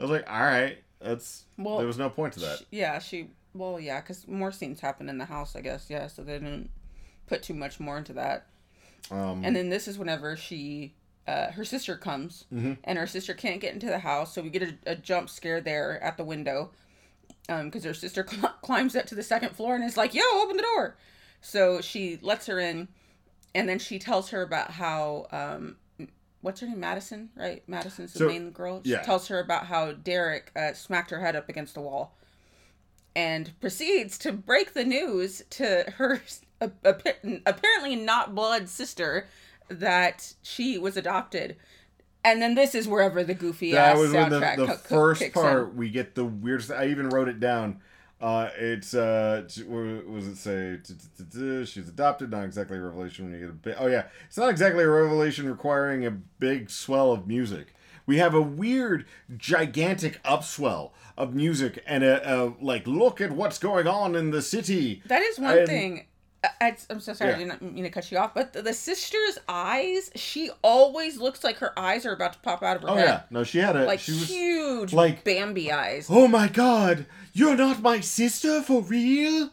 I was like, all right, that's well, there was no point to that. She, yeah, she, well, yeah, because more scenes happen in the house, I guess, yeah, so they didn't put too much more into that. Um, and then this is whenever she, uh, her sister comes, mm-hmm. and her sister can't get into the house, so we get a, a jump scare there at the window, um, because her sister cl- climbs up to the second floor and is like, yo, open the door. So she lets her in. And then she tells her about how, um, what's her name? Madison, right? Madison's the so, main girl. She yeah. tells her about how Derek uh, smacked her head up against the wall and proceeds to break the news to her uh, apparently not blood sister that she was adopted. And then this is wherever the goofy ass soundtrack That was when the, the co- first co- part in. We get the weirdest, I even wrote it down. Uh, it's, uh, what does it say? She's adopted, not exactly a revelation when you get a bit. Oh, yeah. It's not exactly a revelation requiring a big swell of music. We have a weird, gigantic upswell of music and a, a like, look at what's going on in the city. That is one and, thing. I, I'm so sorry. Yeah. I didn't mean to cut you off, but the, the sister's eyes, she always looks like her eyes are about to pop out of her oh, head. Oh, yeah. No, she had a... Like, she was, huge like, Bambi eyes. Oh, my God. You're not my sister for real?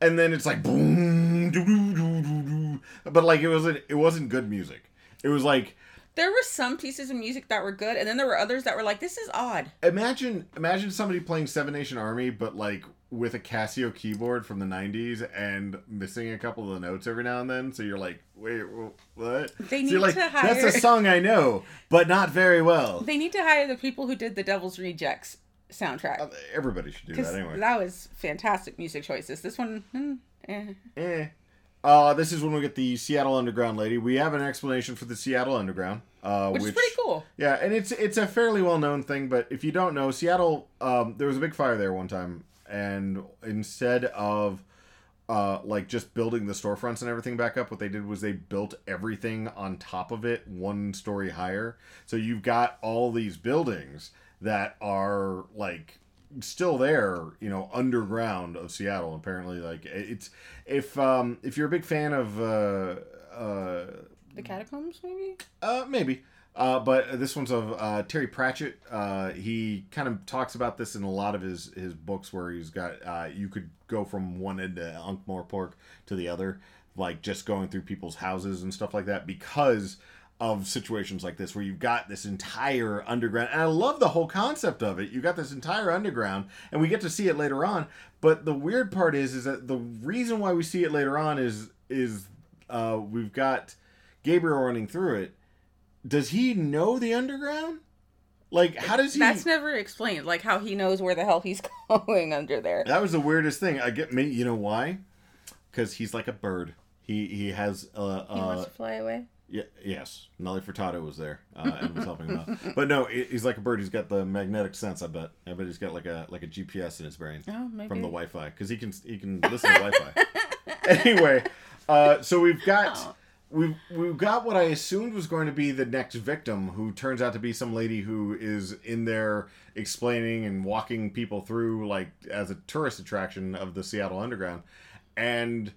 And then it's like... boom, doo, doo, doo, doo, doo. But, like, it wasn't, it wasn't good music. It was like... There were some pieces of music that were good, and then there were others that were like, this is odd. Imagine, imagine somebody playing Seven Nation Army, but, like... with a Casio keyboard from the nineties and missing a couple of the notes every now and then, so you're like, wait, what? They need so like, to hire... That's a song I know, but not very well. They need to hire the people who did the Devil's Rejects soundtrack. Everybody should do that anyway. That was fantastic music choices. This one, mm, eh. eh. Uh, this is when we get the Seattle Underground lady. We have an explanation for the Seattle Underground. Uh, which, which is pretty cool. Yeah, and it's it's a fairly well-known thing, but if you don't know, Seattle, um, there was a big fire there one time. And instead of, uh, like, just building the storefronts and everything back up, what they did was they built everything on top of it one story higher. So you've got all these buildings that are, like, still there, you know, underground of Seattle. Apparently, like, it's... If um, if you're a big fan of... Uh, uh, the Catacombs, maybe? Uh, maybe. Uh, but this one's of uh, Terry Pratchett. Uh, he kind of talks about this in a lot of his, his books where he's got, uh, you could go from one end of Ankh-Morpork to the other, like just going through people's houses and stuff like that because of situations like this where you've got this entire underground. And I love the whole concept of it. You've got this entire underground, and we get to see it later on. But the weird part is is that the reason why we see it later on is, is uh, we've got Gabriel running through it. Does he know the underground? Like, how does he... That's never explained, like, how he knows where the hell he's going under there. That was the weirdest thing. I get... You know why? Because he's like a bird. He he has... Uh, he uh, wants to fly away? Yeah, yes. Nelly Furtado was there uh, and was helping him out. But no, he's like a bird. He's got the magnetic sense, I bet. I bet he's got like a like a G P S in his brain. Oh, maybe. From the Wi-Fi. Because he can, he can listen to Wi-Fi. Anyway, uh, so we've got... Oh. we we got what I assumed was going to be the next victim, who turns out to be some lady who is in there explaining and walking people through, like, as a tourist attraction of the Seattle Underground. And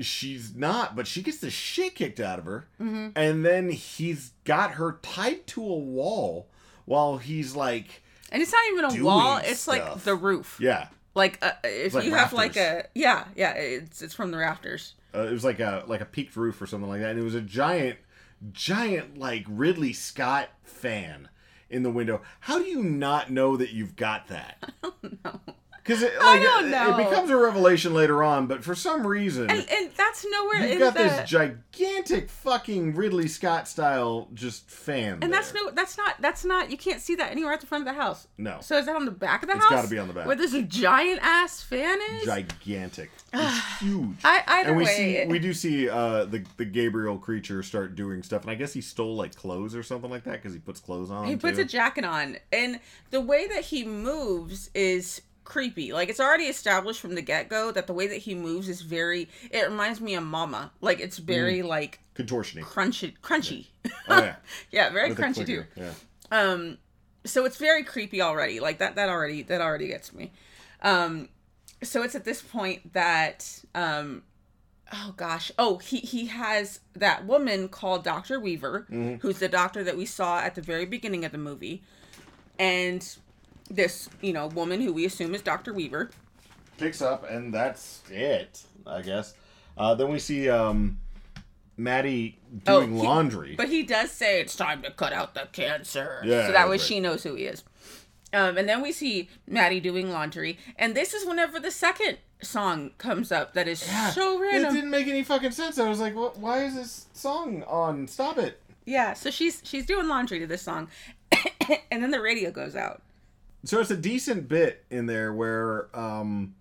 she's not, but she gets the shit kicked out of her. Mm-hmm. And then he's got her tied to a wall while he's, like, and it's not even a wall, it's stuff. Like the roof. Yeah. Like, uh, if like you rafters. Have, like, a... Yeah, yeah, it's it's from the rafters. Uh, it was like a like a peaked roof or something like that. And it was a giant, giant, like, Ridley Scott fan in the window. How do you not know that you've got that? I don't know. Because it, like, it, it becomes a revelation later on, but for some reason... And, and that's nowhere in the... You've got this gigantic fucking Ridley Scott-style just fan And there. that's no, that's not, that's not, you can't see that anywhere at the front of the house. No. So is that on the back of the it's house? It's got to be on the back. Where this giant-ass fan is? Gigantic. It's huge. I, either and we way... See, we do see uh, the, the Gabriel creature start doing stuff, and I guess he stole, like, clothes or something like that, because he puts clothes on, He too. puts a jacket on, and the way that he moves is... creepy. Like, it's already established from the get-go that the way that he moves is very, it reminds me of Mama. Like, it's very mm. like contortiony, crunchy crunchy yeah, oh, yeah. yeah very With crunchy too yeah. um so it's very creepy already. Like, that that already that already gets me. Um so it's at this point that um oh gosh oh he he has that woman called Doctor Weaver, mm-hmm. who's the doctor that we saw at the very beginning of the movie. And this, you know, woman who we assume is Doctor Weaver picks up, and that's it, I guess. Uh, then we see um, Maddie doing oh, he, laundry. But he does say, it's time to cut out the cancer. Yeah, so that way right. she knows who he is. Um, and then we see Maddie doing laundry. And this is whenever the second song comes up that is yeah, so random. It didn't make any fucking sense. I was like, what, why is this song on? Stop it. Yeah, so she's she's doing laundry to this song. And then the radio goes out. So it's a decent bit in there where um,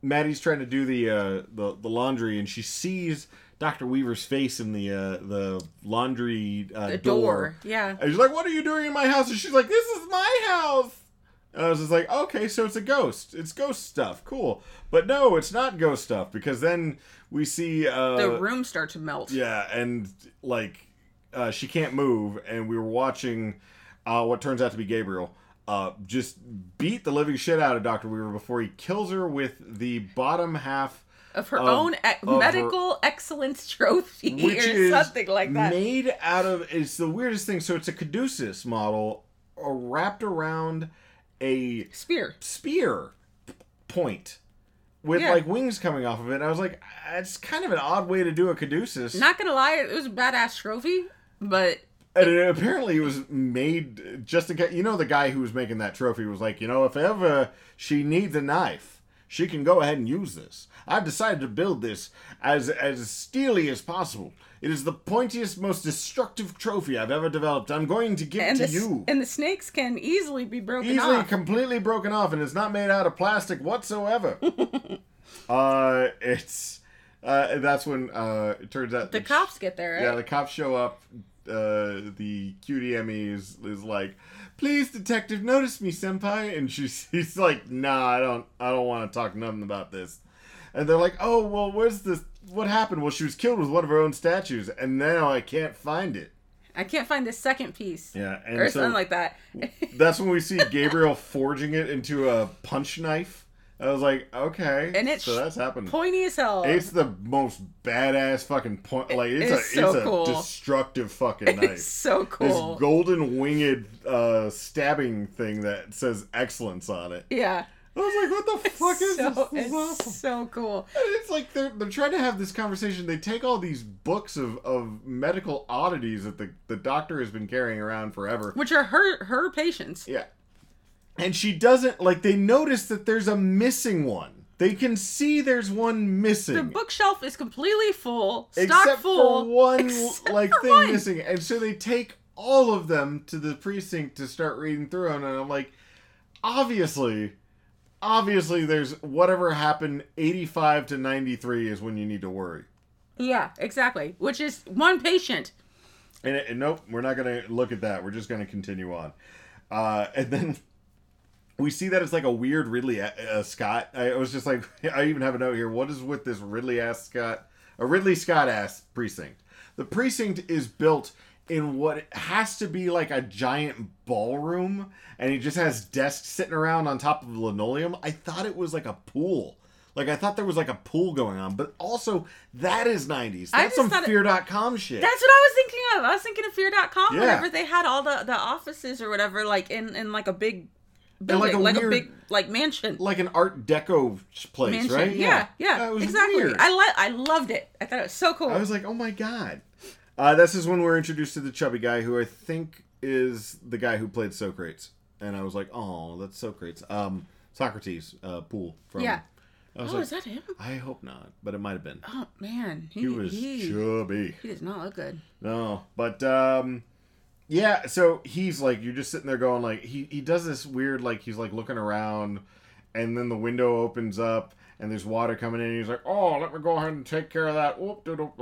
Maddie's trying to do the, uh, the the laundry, and she sees Doctor Weaver's face in the uh, the laundry uh, the door. door. Yeah, and she's like, "What are you doing in my house?" And she's like, "This is my house." And I was just like, "Okay, so it's a ghost. It's ghost stuff. Cool." But no, it's not ghost stuff, because then we see uh, the room start to melt. Yeah, and like uh, she can't move, and we were watching uh, what turns out to be Gabriel. Uh, just beat the living shit out of Doctor Weaver before he kills her with the bottom half of her of, own e- of medical her, excellence trophy, which or is something like that. Made out of it's the weirdest thing. So it's a caduceus model uh, wrapped around a spear spear point with yeah. like wings coming off of it. And I was like, it's kind of an odd way to do a caduceus. Not gonna lie, it was a badass trophy, but. And it apparently it was made just in case. You know, the guy who was making that trophy was like, you know, if ever she needs a knife, she can go ahead and use this. I've decided to build this as as steely as possible. It is the pointiest, most destructive trophy I've ever developed. I'm going to give and it to the, you. And the snakes can easily be broken easily, off. Easily, completely broken off, and it's not made out of plastic whatsoever. uh, it's uh, that's when uh, it turns out the cops sh- get there. Right? Yeah, the cops show up. Uh, the Q D M E is, is like, please, detective, notice me, senpai. And she's he's like, nah, I don't, I don't want to talk nothing about this. And they're like, oh, well, where's this? What happened? Well, she was killed with one of her own statues, and now I can't find it. I can't find the second piece. Yeah, and or so, something like that. That's when we see Gabriel forging it into a punch knife. I was like, okay, and it's so that's happened. Pointy as hell. It's the most badass fucking point. Like it's, it's a so it's cool. a destructive fucking it's knife. It's so cool. This golden winged uh, stabbing thing that says excellence on it. Yeah. I was like, what the it's fuck so, is this? This it's awesome. So cool. And it's like they're they're trying to have this conversation. They take all these books of, of medical oddities that the, the doctor has been carrying around forever, which are her her patients. Yeah. And she doesn't, like, they notice that there's a missing one. They can see there's one missing. The bookshelf is completely full, stock except full. For one, except like, for thing one. Missing. And so they take all of them to the precinct to start reading through them. And I'm like, obviously, obviously there's whatever happened eighty-five to ninety-three is when you need to worry. Yeah, exactly. Which is one patient. And, and nope, we're not going to look at that. We're just going to continue on. Uh, and then... We see that it's like a weird Ridley uh, Scott. I was just like, I even have a note here. What is with this Ridley ass Scott a Ridley Scott-ass precinct. The precinct is built in what has to be like a giant ballroom, and it just has desks sitting around on top of linoleum. I thought it was like a pool. Like, I thought there was like a pool going on, but also that is nineties. That's some Fear dot com shit. That's what I was thinking of. I was thinking of Fear dot com yeah. whenever they had all the, the offices or whatever, like in, in like a big building, and like a, like weird, a big like mansion, like an Art Deco place, mansion. Right? Yeah, yeah, yeah. It was exactly. Weird. I lo- I loved it. I thought it was so cool. I was like, oh my god. Uh, this is when we're introduced to the chubby guy, who I think is the guy who played Socrates, and I was like, oh, that's Socrates, um, Socrates, uh, Poole from. Yeah. I was oh, like, is that him? I hope not, but it might have been. Oh, man. He, he was he, chubby. He does not look good. No, but, um, yeah, so he's like, you're just sitting there going, like, he, he does this weird, like, he's, like, looking around, and then the window opens up, and there's water coming in, and he's like, oh, let me go ahead and take care of that.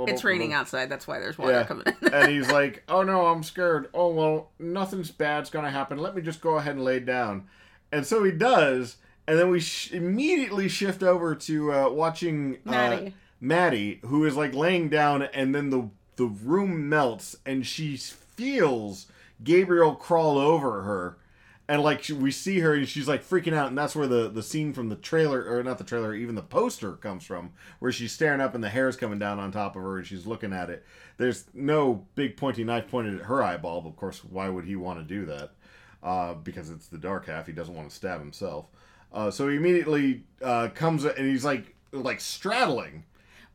It's raining outside, that's why there's water yeah. coming in. And he's like, oh, no, I'm scared. Oh, well, nothing's bad's gonna happen. Let me just go ahead and lay down. And so he does. And then we sh- immediately shift over to uh, watching uh, Maddie. Maddie, who is like laying down, and then the the room melts, and she feels Gabriel crawl over her, and like we see her, and she's like freaking out, and that's where the, the scene from the trailer, or not the trailer, even the poster comes from, where she's staring up, and the hair's coming down on top of her, and she's looking at it. There's no big pointy knife pointed at her eyeball, but of course, why would he want to do that? Uh, because it's the Dark Half, he doesn't want to stab himself. Uh, so he immediately uh, comes and he's like like straddling,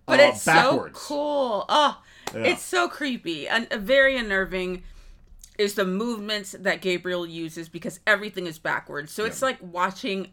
uh, but it's backwards. So cool. Oh, yeah. It's so creepy and very unnerving. Is the movements that Gabriel uses, because everything is backwards. So yeah. It's like watching.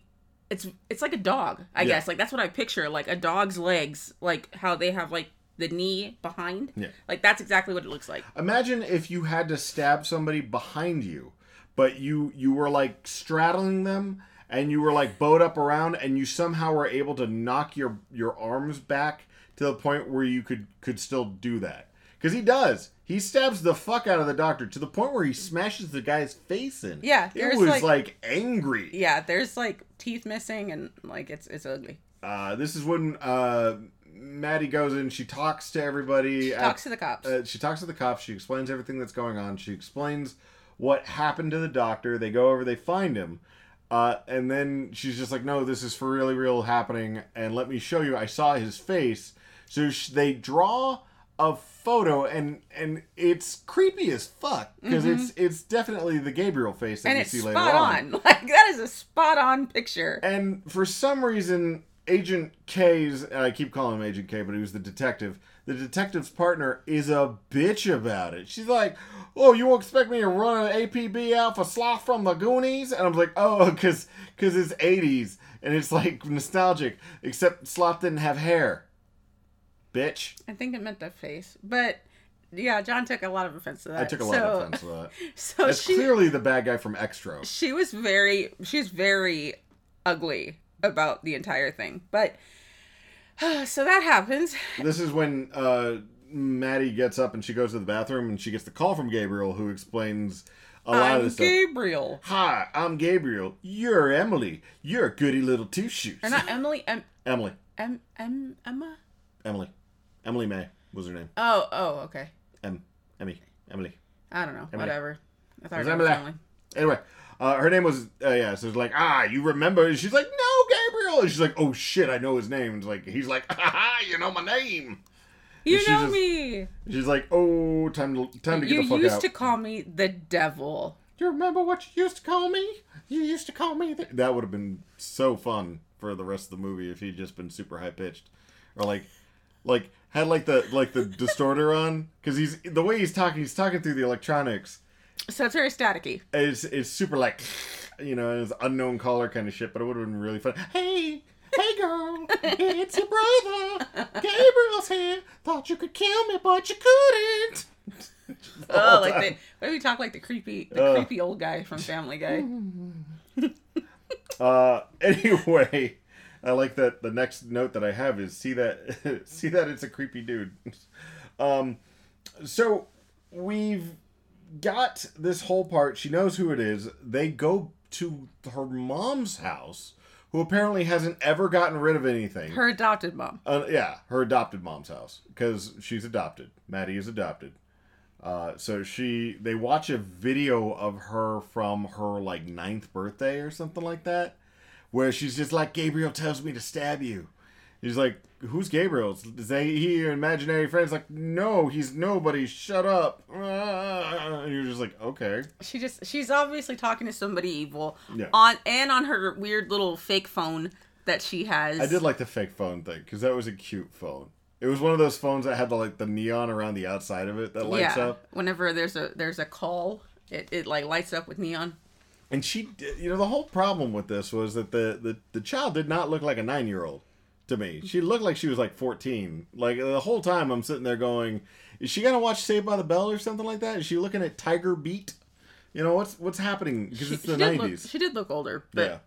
It's it's like a dog, I yeah. guess. Like that's what I picture, like a dog's legs, like how they have like the knee behind. Yeah. Like that's exactly what it looks like. Imagine if you had to stab somebody behind you, but you you were like straddling them. And you were like bowed up around, and you somehow were able to knock your, your arms back to the point where you could, could still do that. Because he does. He stabs the fuck out of the doctor to the point where he smashes the guy's face in. Yeah. It was like, like angry. Yeah, there's like teeth missing, and like it's it's ugly. Uh, this is when uh, Maddie goes in. She talks to everybody. She at, talks to the cops. Uh, she talks to the cops. She explains everything that's going on. She explains what happened to the doctor. They go over. They find him. Uh, and then she's just like, no, this is for really real happening, and let me show you. I saw his face. So sh- they draw a photo, and and it's creepy as fuck, because mm-hmm. it's it's definitely the Gabriel face that and you see later on. And it's spot on. Like, that is a spot on picture. And for some reason, Agent K's, and I keep calling him Agent K, but he was the detective, the detective's partner is a bitch about it. She's like, oh, you won't expect me to run an A P B Alpha Sloth from the Goonies? And I'm like, oh, because because it's eighties, and it's like nostalgic, except Sloth didn't have hair. Bitch. I think it meant the face, but... Yeah, John took a lot of offense to that. I took a lot so, of offense to that. So That's she, clearly the bad guy from Extro. She was very... She's very ugly about the entire thing, but... So that happens. This is when uh, Maddie gets up and she goes to the bathroom, and she gets the call from Gabriel, who explains a lot I'm of this Gabriel. Stuff. Hi, I'm Gabriel. You're Emily. You're a goody little two-shoes. Or not Emily. Em- Emily. Em- em- Emma? Emily. Emily May was her name. Oh, oh, okay. Em- Emmy. Emily. I don't know. Emily. Whatever. I thought it was Emily. Emily. Anyway, uh, her name was, uh, yeah, so it's like, ah, you remember? And she's like, no, Gabriel. And she's like, oh shit, I know his name. And it's like, he's like, ha ha, you know my name. You know just, me. She's like, oh, time to time to get you the fuck out. You used to call me the devil. Do you remember what you used to call me? You used to call me the... That would have been so fun for the rest of the movie if he'd just been super high pitched, or like, like had like the like the distorter on, because he's the way he's talking, he's talking through the electronics. So it's very staticky. It's it's super like, you know, it's unknown caller kind of shit, but it would have been really fun. Hey, hey girl, it's your brother. Gabriel's here. Thought you could kill me, but you couldn't. Oh, like the what do we talk like the creepy the uh, creepy old guy from Family Guy? uh, anyway, I like that the next note that I have is see that see that it's a creepy dude. Um, so we've got this whole part. She knows who it is. They go to her mom's house, who apparently hasn't ever gotten rid of anything. Her adopted mom. Uh, yeah, her adopted mom's house, because she's adopted. Maddie is adopted. Uh, so she, they watch a video of her from her like ninth birthday or something like that, where she's just like, Gabriel tells me to stab you. He's like, who's Gabriel? Is that he your imaginary friend? He's like, no, he's nobody. Shut up. And you're just like, okay. She just, she's obviously talking to somebody evil. Yeah. On and on her weird little fake phone that she has. I did like the fake phone thing because that was a cute phone. It was one of those phones that had the, like the neon around the outside of it that lights yeah. up. Whenever there's a there's a call, it, it like lights up with neon. And she, you know, the whole problem with this was that the the, the child did not look like a nine year old. To me, she looked like she was like fourteen. Like the whole time I'm sitting there going, is she gonna watch Saved by the Bell or something like that? Is she looking at Tiger Beat? You know, what's what's happening? Because it's the nineties. She did look older, but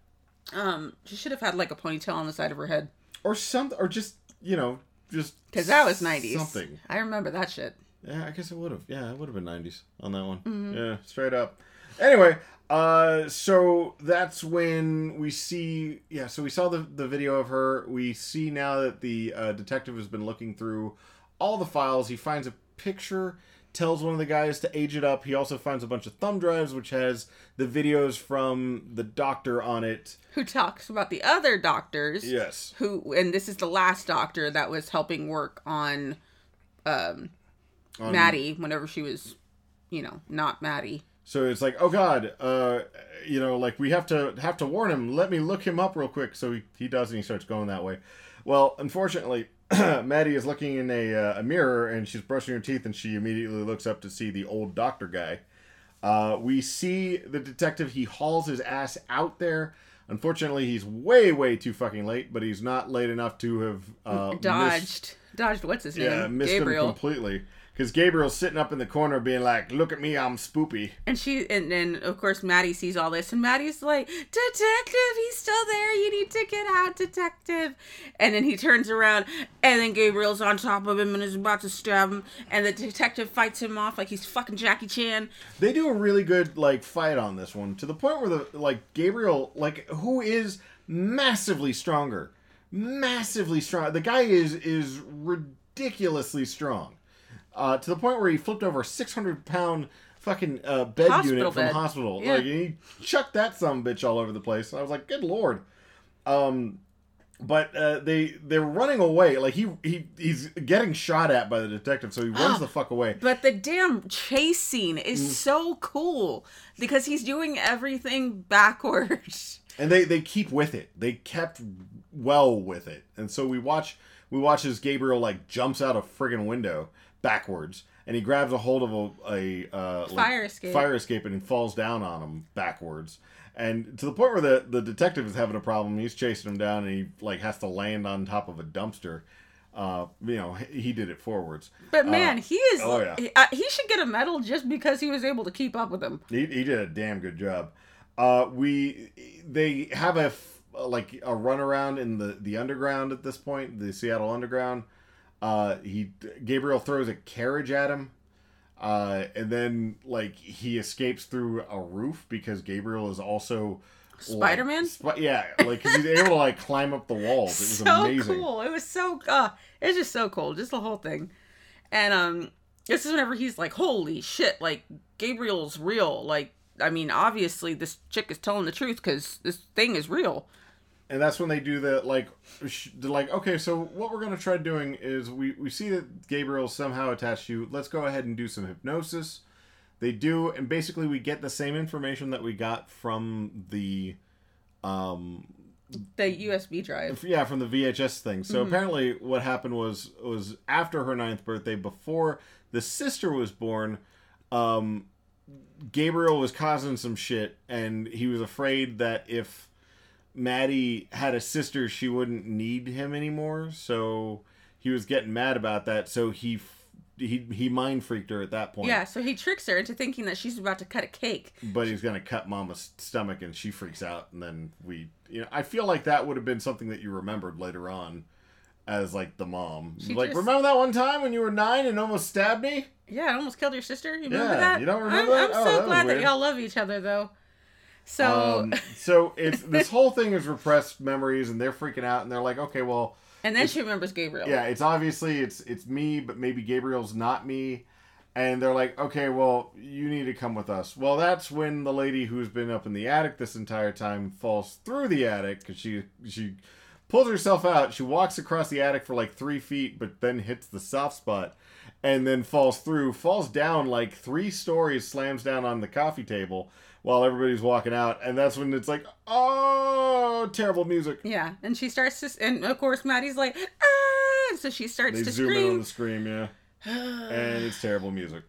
yeah. um she should have had like a ponytail on the side of her head or something, or just, you know, just because that was nineties something. I remember that shit. Yeah, I guess it would have. Yeah, it would have been nineties on that one. Mm-hmm. Yeah, straight up. Anyway, uh, so that's when we see, yeah, so we saw the, the video of her. We see now that the uh, detective has been looking through all the files. He finds a picture, tells one of the guys to age it up. He also finds a bunch of thumb drives, which has the videos from the doctor on it. Who talks about the other doctors. Yes. Who, and this is the last doctor that was helping work on, um, on Maddie whenever she was, you know, not Maddie. So it's like, oh God, uh, you know, like we have to have to warn him. Let me look him up real quick. So he, he does, and he starts going that way. Well, unfortunately, Maddie is looking in a, uh, a mirror, and she's brushing her teeth, and she immediately looks up to see the old doctor guy. Uh, we see the detective. He hauls his ass out there. Unfortunately, he's way, way too fucking late, but he's not late enough to have uh, dodged. Missed, dodged what's his yeah, name? Yeah, missed Gabriel. Him completely. Because Gabriel's sitting up in the corner being like, look at me, I'm spoopy. And she, and then, of course, Maddie sees all this. And Maddie's like, detective, he's still there. You need to get out, detective. And then he turns around. And then Gabriel's on top of him and is about to stab him. And the detective fights him off like he's fucking Jackie Chan. They do a really good, like, fight on this one. To the point where, the like, Gabriel, like, who is massively stronger. Massively strong. The guy is is ridiculously strong. Uh, to the point where he flipped over a six hundred pound fucking uh, bed hospital unit from bed. Hospital. Yeah. Like, he chucked that sumbitch all over the place. I was like, good Lord. Um, but uh, they, they're running away. Like, he, he he's getting shot at by the detective, so he runs the fuck away. But the damn chase scene is mm. so cool because he's doing everything backwards. And they, they keep with it. They kept well with it. And so we watch, we watch as Gabriel, like, jumps out a friggin' window. Backwards, and he grabs a hold of a, a uh, like fire escape, fire escape, and falls down on him backwards. And to the point where the, the detective is having a problem, he's chasing him down, and he like has to land on top of a dumpster. Uh, you know, he did it forwards. But man, uh, he is. Oh yeah. he, uh, he should get a medal just because he was able to keep up with him. He he did a damn good job. Uh, we they have a like a runaround in the the underground at this point, the Seattle Underground. Uh, he, Gabriel throws a carriage at him, uh, and then, like, he escapes through a roof because Gabriel is also... Spider-Man? Like, sp- yeah, like, because he's able to, like, climb up the walls. It was so amazing. So cool. It was so, uh, it was just so cool. Just the whole thing. And, um, this is whenever he's like, holy shit, like, Gabriel's real. Like, I mean, obviously this chick is telling the truth because this thing is real. And that's when they do the, like, like okay, so what we're going to try doing is we, we see that Gabriel's somehow attached to you. Let's go ahead and do some hypnosis. They do, and basically we get the same information that we got from the... um the U S B drive. Yeah, from the V H S thing. So mm-hmm. apparently what happened was, was after her ninth birthday, before the sister was born, um, Gabriel was causing some shit, and he was afraid that if... Maddie had a sister, she wouldn't need him anymore, so he was getting mad about that, so he he he mind freaked her at that point. Yeah, so he tricks her into thinking that she's about to cut a cake, but he's gonna cut Mama's stomach, and she freaks out, and then we, you know, I feel like that would have been something that you remembered later on as like the mom. She like just... remember that one time when you were nine and almost stabbed me? Yeah, I almost killed your sister. You remember yeah, that? You don't remember I'm, that? I'm oh, so that glad that y'all love each other though. So um, so it's this whole thing is repressed memories, and they're freaking out, and they're like, okay, well. And then she remembers Gabriel. Yeah, it's obviously it's it's me, but maybe Gabriel's not me. And they're like, okay, well, you need to come with us. Well, that's when the lady who's been up in the attic this entire time falls through the attic, because she she pulls herself out. She walks across the attic for like three feet, but then hits the soft spot, and then falls through, falls down like three stories, slams down on the coffee table while everybody's walking out. And that's when it's like, oh, terrible music. Yeah, and she starts to, and of course Maddie's like, ah, so she starts they to zoom scream. in on the scream, yeah. And it's terrible music.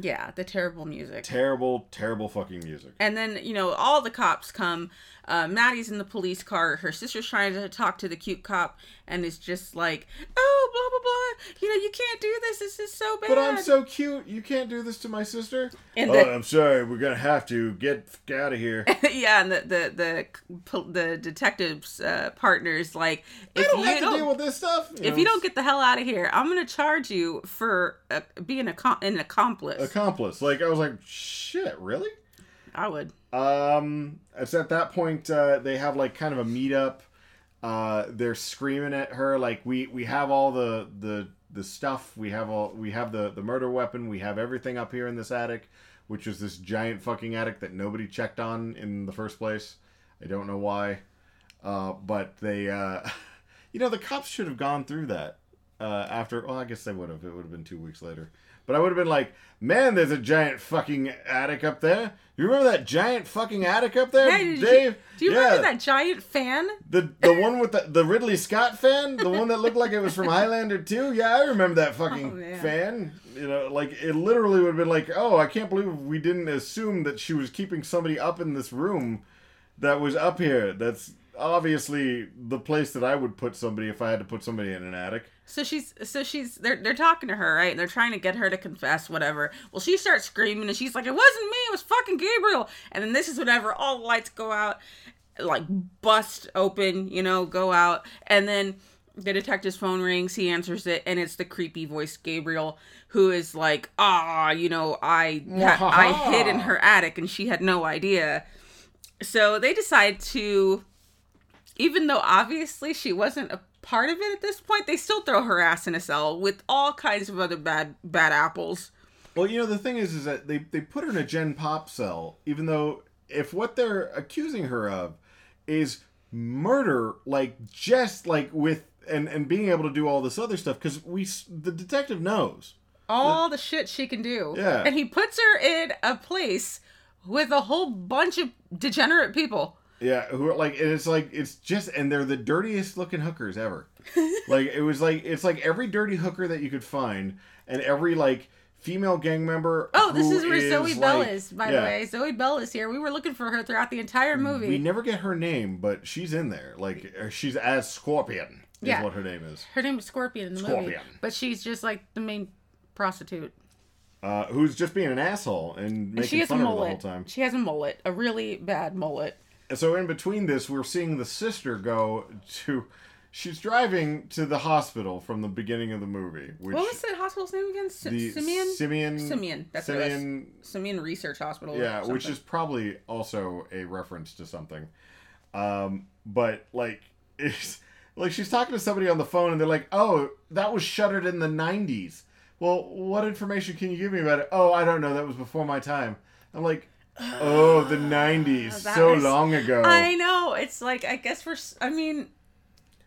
Yeah, the terrible music. Terrible, terrible fucking music. And then, you know, all the cops come. Uh, Maddie's in the police car. Her sister's trying to talk to the cute cop and is just like, oh, blah, blah, blah. You know, you can't do this. This is so bad. But I'm so cute. You can't do this to my sister. And oh, the, I'm sorry. We're going to have to get out of here. Yeah, and the the the, the detective's uh, partner's like, if I don't you have to don't, deal with this stuff. You if know, you don't get the hell out of here, I'm going to charge you for uh, being a, an accomplice. Accomplice. Like, I was like, shit, really? I would. Um, it's at that point, uh, they have like kind of a meetup. Uh, they're screaming at her. Like we, we have all the, the, the stuff we have all, we have the, the murder weapon. We have everything up here in this attic, which is this giant fucking attic that nobody checked on in the first place. I don't know why. Uh, but they, uh, you know, the cops should have gone through that, uh, after, well, I guess they would have, it would have been two weeks later. But I would have been like, man, there's a giant fucking attic up there. You remember that giant fucking attic up there, hey, Dave? You, do you yeah. remember that giant fan? The the one with the, the Ridley Scott fan? The one that looked like it was from Highlander two? Yeah, I remember that fucking oh, fan. You know, like, it literally would have been like, oh, I can't believe we didn't assume that she was keeping somebody up in this room that was up here. That's obviously the place that I would put somebody if I had to put somebody in an attic. So she's, so she's, they're, they're talking to her, right? And they're trying to get her to confess, whatever. Well, she starts screaming and she's like, it wasn't me, it was fucking Gabriel. And then this is whenever all the lights go out, like bust open, you know, go out. And then the detective's phone rings, he answers it, and it's the creepy voiced Gabriel who is like, ah, you know, I, ha- I hid in her attic and she had no idea. So they decide to, even though obviously she wasn't a part of it at this point, they still throw her ass in a cell with all kinds of other bad bad apples. Well, you know, the thing is is that they, they put her in a Gen Pop cell, even though if what they're accusing her of is murder, like just like with and, and being able to do all this other stuff, because we the detective knows all the, the shit she can do. Yeah. And he puts her in a place with a whole bunch of degenerate people. Yeah, who are like, and it's like, it's just, and they're the dirtiest looking hookers ever. Like, it was like, it's like every dirty hooker that you could find, and every, like, female gang member. Oh, this is where is Zoe Bell like, is, by yeah. the way. Zoe Bell is here. We were looking for her throughout the entire movie. We never get her name, but she's in there. Like, she's as Scorpion, is yeah. what her name is. Her name is Scorpion in the Scorpion. movie. But she's just, like, the main prostitute. Uh, who's just being an asshole and making and fun of her the whole time. She has a mullet. A really bad mullet. So in between this, we're seeing the sister go to... She's driving to the hospital from the beginning of the movie. Which what was that hospital's name again? S- Simeon? Simeon. Simeon. That's Simeon, it. Simeon Research Hospital. Yeah, which is probably also a reference to something. Um, but, like, it's, like, she's talking to somebody on the phone, and they're like, oh, that was shuttered in the nineties. Well, what information can you give me about it? Oh, I don't know. That was before my time. I'm like... Oh, the nineties. Oh, so was, long ago. I know. It's like, I guess we're, I mean,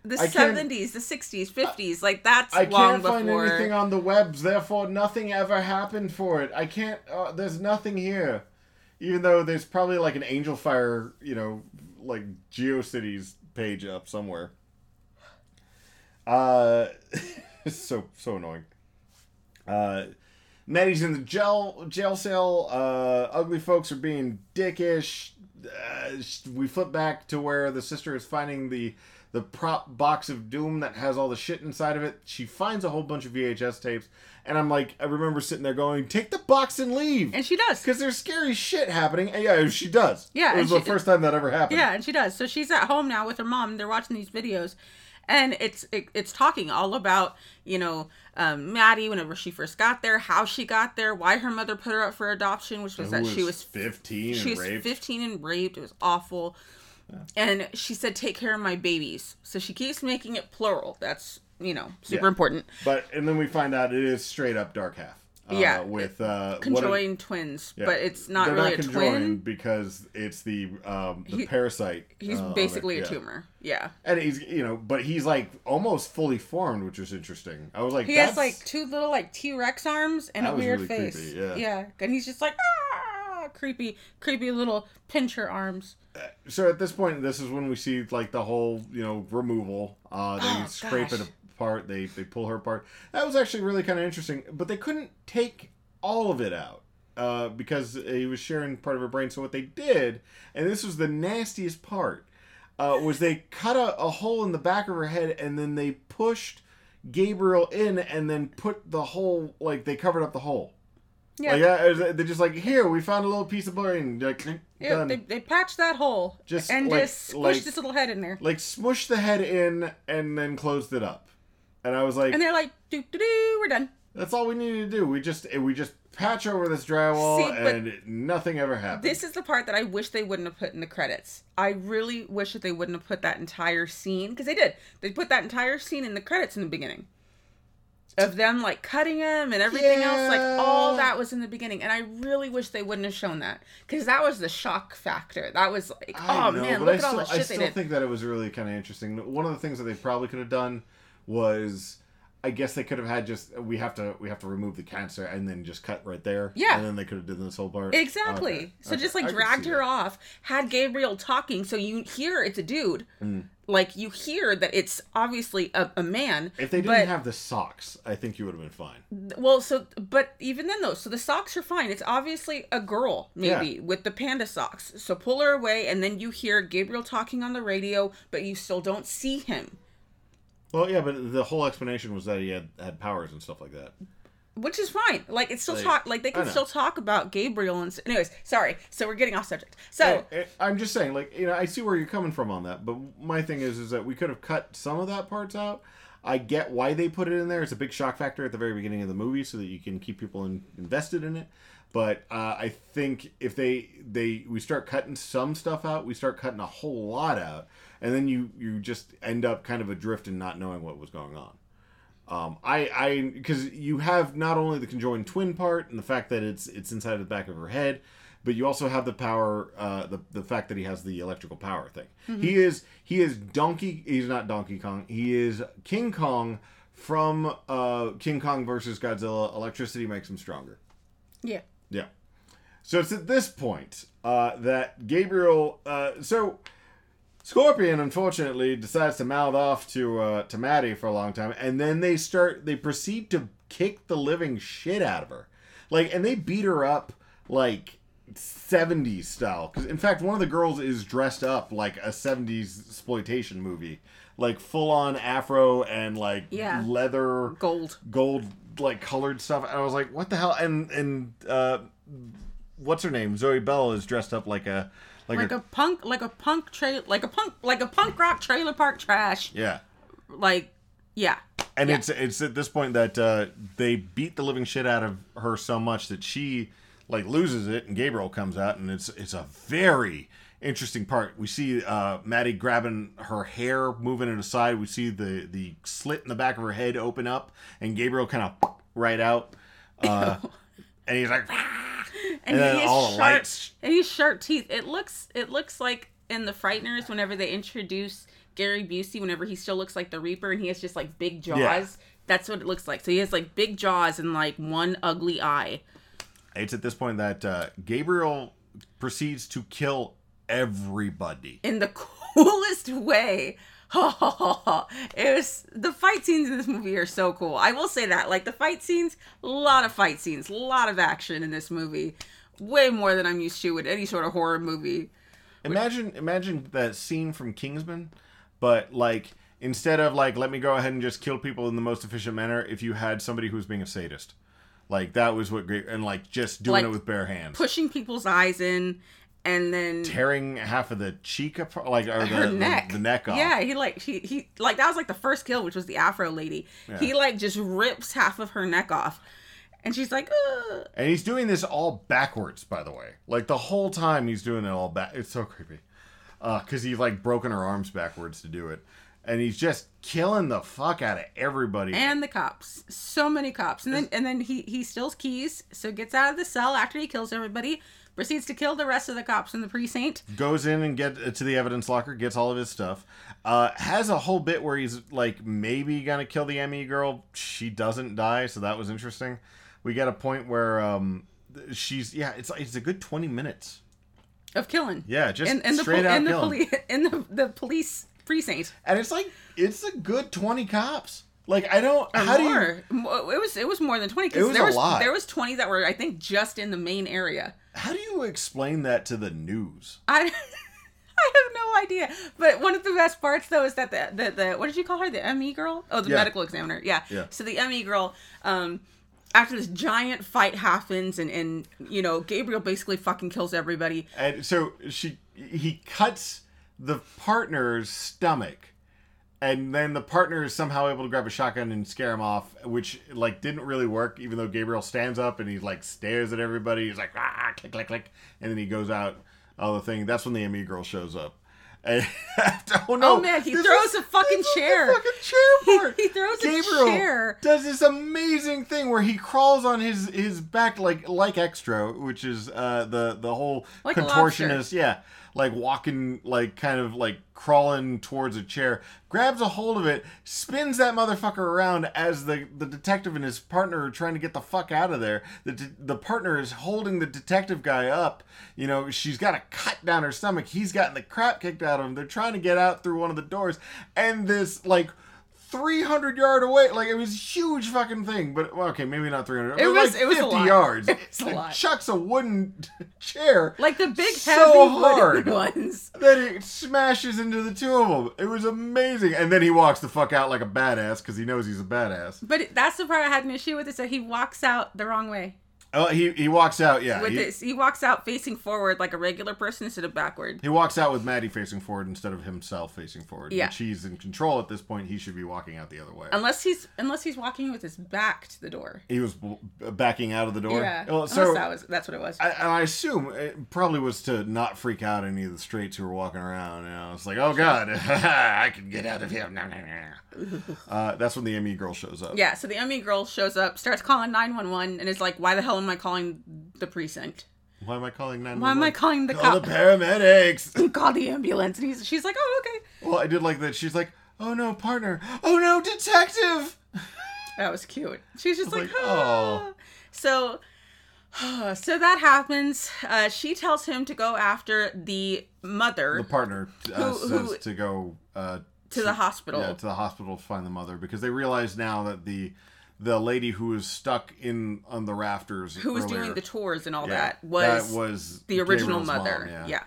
the I seventies, the sixties, fifties. I, like, that's I long before. I can't find anything on the webs, therefore nothing ever happened for it. I can't, uh, there's nothing here. Even though there's probably like an Angel Fire, you know, like GeoCities page up somewhere. Uh, it's so, so annoying. Uh... Maddie's in the jail, jail cell. Uh, ugly folks are being dickish. Uh, we flip back to where the sister is finding the the prop box of doom that has all the shit inside of it. She finds a whole bunch of V H S tapes. And I'm like, I remember sitting there going, take the box and leave. And she does. Because there's scary shit happening. And yeah, she does. Yeah. It was the she, first time that ever happened. Yeah, and she does. So she's at home now with her mom. They're watching these videos. And it's it, it's talking all about, you know, um, Maddie, whenever she first got there, how she got there, why her mother put her up for adoption, which was that she was fifteen and raped. She was fifteen and raped. It was awful. Yeah. And she said, take care of my babies. So she keeps making it plural. That's, you know, super yeah. important. But, and then we find out it is straight up Dark Half. Uh, yeah. With, uh... conjoined what a, twins. Yeah. But it's not They're really not a twin. Because it's the, um, the he, parasite. He's uh, basically yeah. a tumor. Yeah. And he's, you know, but he's, like, almost fully formed, which is interesting. I was like, He That's... has, like, two little, like, T-Rex arms and that a weird really face. Creepy, yeah. yeah. And he's just like, ah! Creepy, creepy little pincher arms. So, at this point, this is when we see, like, the whole, you know, removal. Uh, they oh, scrape gosh. it apart. They, they pull her apart. That was actually really kind of interesting. But they couldn't take all of it out. Uh, because he was sharing part of her brain. So, what they did, and this was the nastiest part, Uh, was they cut a, a hole in the back of her head, and then they pushed Gabriel in, and then put the hole, like, they covered up the hole. Yeah. Like, uh, they're just like, here, we found a little piece of brain. Like, yeah, they, they patched that hole, just and like, just squished like, this little head in there. Like, smushed the head in, and then closed it up. And I was like... And they're like, doo-doo-doo, we're done. That's all we needed to do. We just we just patch over this drywall, See, and nothing ever happened. This is the part that I wish they wouldn't have put in the credits. I really wish that they wouldn't have put that entire scene, because they did. They put that entire scene in the credits in the beginning. Of them, like, cutting him and everything yeah. else. Like, all that was in the beginning. And I really wish they wouldn't have shown that. Because that was the shock factor. That was like, I oh, know, man, look I at still, all the shit I still they did. think that it was really kind of interesting. One of the things that they probably could have done was... I guess they could have had just we have to we have to remove the cancer and then just cut right there. Yeah, and then they could have done this whole part exactly. Okay. So okay. just like I dragged her that. off, had Gabriel talking, so you hear it's a dude. Mm. Like you hear that it's obviously a, a man. If they didn't but, have the socks, I think you would have been fine. Well, so but even then though, so the socks are fine. It's obviously a girl maybe yeah. with the panda socks. So pull her away, and then you hear Gabriel talking on the radio, but you still don't see him. Well, yeah, but the whole explanation was that he had, had powers and stuff like that. Which is fine. Like, it's still like, talk. Like, they can still talk about Gabriel and... Anyways, sorry. So, we're getting off subject. So... I, I, I'm just saying, like, you know, I see where you're coming from on that, but my thing is, is that we could have cut some of that parts out. I get why they put it in there. It's a big shock factor at the very beginning of the movie so that you can keep people in, invested in it. But uh, I think if they, they... We start cutting some stuff out, we start cutting a whole lot out. And then you, you just end up kind of adrift and not knowing what was going on. Um, I, I, because you have not only the conjoined twin part and the fact that it's it's inside of the back of her head, but you also have the power, uh, the the fact that he has the electrical power thing. Mm-hmm. He is he is Donkey. He's not Donkey Kong. He is King Kong from uh, King Kong versus Godzilla. Electricity makes him stronger. Yeah. Yeah. So it's at this point uh, that Gabriel. Uh, so. Scorpion, unfortunately, decides to mouth off to uh, to Maddie for a long time, and then they start. They proceed to kick the living shit out of her, like, and they beat her up like seventies style. Because in fact, one of the girls is dressed up like a seventies exploitation movie, like full on afro and like yeah. leather, gold, gold like colored stuff. And I was like, what the hell? And and uh, what's her name? Zoe Bell is dressed up like a. Like, like a, a punk, like a punk trail, like a punk, like a punk rock trailer park trash. Yeah. Like, yeah. And yeah. it's it's at this point that uh, they beat the living shit out of her so much that she like loses it, and Gabriel comes out, and it's it's a very interesting part. We see uh, Maddie grabbing her hair, moving it aside. We see the the slit in the back of her head open up, and Gabriel kind of right out, uh, and he's like. And, and he has sharp, and he's sharp teeth. It looks, it looks like in The Frighteners whenever they introduce Gary Busey, whenever he still looks like the Reaper, and he has just like big jaws. Yeah. That's what it looks like. So he has like big jaws and like one ugly eye. It's at this point that uh, Gabriel proceeds to kill everybody in the coolest way. It was the fight scenes in this movie are so cool. I will say that, like the fight scenes, a lot of fight scenes, a lot of action in this movie, way more than I'm used to with any sort of horror movie. Imagine, imagine that scene from Kingsman, but like instead of like let me go ahead and just kill people in the most efficient manner, if you had somebody who's being a sadist, like that was what great and like just doing like, it with bare hands, pushing people's eyes in. and then tearing half of the cheek apart, like or her the, neck. The, the neck off. Yeah, he like he he like that was like the first kill, which was the Afro lady. Yeah. He like just rips half of her neck off. And she's like, ugh. And he's doing this all backwards, by the way. Like, the whole time he's doing it all back. It's so creepy. Because uh, he's, like, broken her arms backwards to do it. And he's just killing the fuck out of everybody. And the cops. So many cops. And then and then he, he steals keys, so gets out of the cell after he kills everybody, proceeds to kill the rest of the cops in the precinct. Goes in and get to the evidence locker, gets all of his stuff. Uh, has a whole bit where he's, like, maybe gonna kill the M E girl. She doesn't die, so that was interesting. We got a point where um, she's yeah, it's it's a good twenty minutes of killing. Yeah, just and, and straight the, out and killing. The poli- in the the police precinct. And it's like it's a good twenty cops. Like I don't or how more. do you? It was it was more than twenty. It was there a was, lot. There was twenty that were I think just in the main area. How do you explain that to the news? I. I have no idea. But one of the best parts, though, is that the the, the what did you call her? The M E girl? Oh, the yeah. medical examiner. Yeah. yeah. So the M E girl. Um, After this giant fight happens, and, and, you know, Gabriel basically fucking kills everybody. And so she, he cuts the partner's stomach, and then the partner is somehow able to grab a shotgun and scare him off, which, like, didn't really work, even though Gabriel stands up and he, like, stares at everybody. He's like, ah, click, click, click. And then he goes out of the thing. That's when the M E girl shows up. I don't know. Oh man, he this throws is, a fucking chair. The fucking chair part. He, he throws Gabriel a chair. Does this amazing thing where he crawls on his, his back like like Extro, which is uh, the the whole like contortionist, yeah, like walking, like kind of like crawling towards a chair, grabs a hold of it, spins that motherfucker around as the, the detective and his partner are trying to get the fuck out of there. The de- the partner is holding the detective guy up. You know, she's got a cut down her stomach. He's gotten the crap kicked out of him. They're trying to get out through one of the doors. And this, like, three hundred yard away, like, it was a huge fucking thing. But, well, okay, maybe not three hundred. It was, like it was fifty a lot. Yards. It was a lot. Chucks a wooden chair. Like the big, so heavy hard wooden ones. That it smashes into the two of them. It was amazing. And then he walks the fuck out like a badass, because he knows he's a badass. But that's the part I had an issue with, is that he walks out the wrong way. Oh, he he walks out, yeah. With he, his, he walks out facing forward like a regular person instead of backward. He walks out with Maddie facing forward instead of himself facing forward. Yeah. Which he's in control at this point. He should be walking out the other way. Unless he's unless he's walking with his back to the door. He was backing out of the door? Yeah. Well, so, unless that was, that's what it was. I, and I assume it probably was to not freak out any of the straights who were walking around. You know, it's like, oh, God, I can get out of here. uh, that's when the M E girl shows up. Yeah, so the M E girl shows up, starts calling nine one one, and is like, why the hell am I calling the precinct? Why am I calling nine one one? Why am I calling the call co- the paramedics? Call the ambulance. And he's, she's like, oh, okay. Well, I did like that. She's like, oh no, partner. Oh no, detective. That was cute. She's just like, like, oh. So, so that happens. Uh, she tells him to go after the mother. The partner uh, who, says who, to go uh, to, to the hospital. Yeah, to the hospital to find the mother, because they realize now that the. The lady who was stuck in on the rafters, who was earlier. Doing the tours and all yeah, that, was that was the original Gabriel's mother. Mom, yeah. yeah.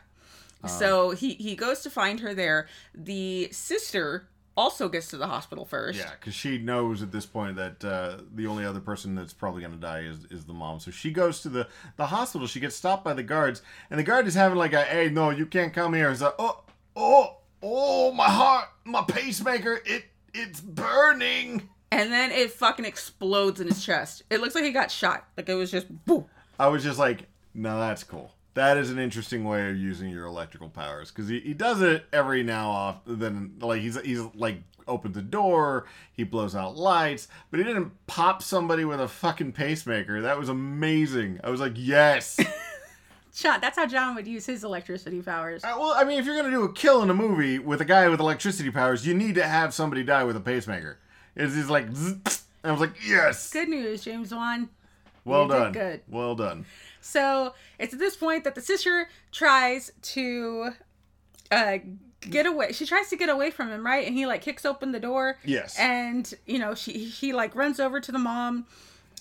Uh, so he, he goes to find her there. The sister also gets to the hospital first. Yeah, because she knows at this point that uh, the only other person that's probably going to die is, is the mom. So she goes to the, the hospital. She gets stopped by the guards, and the guard is having like a, hey, no, you can't come here. It's like, oh, oh, oh, my heart, my pacemaker, it it's burning. And then it fucking explodes in his chest. It looks like he got shot. Like it was just boom. I was just like, no, that's cool. That is an interesting way of using your electrical powers. Because he, he does it every now off. Then like he's he's like opens a door. He blows out lights. But he didn't pop somebody with a fucking pacemaker. That was amazing. I was like, yes. John, that's how John would use his electricity powers. Uh, well, I mean, if you're going to do a kill in a movie with a guy with electricity powers, you need to have somebody die with a pacemaker. It's just like, zzz, and I was like, yes. Good news, James Wan. Well you done. Good. Well done. So it's at this point that the sister tries to uh, get away. She tries to get away from him, right? And he like kicks open the door. Yes. And you know she he like runs over to the mom,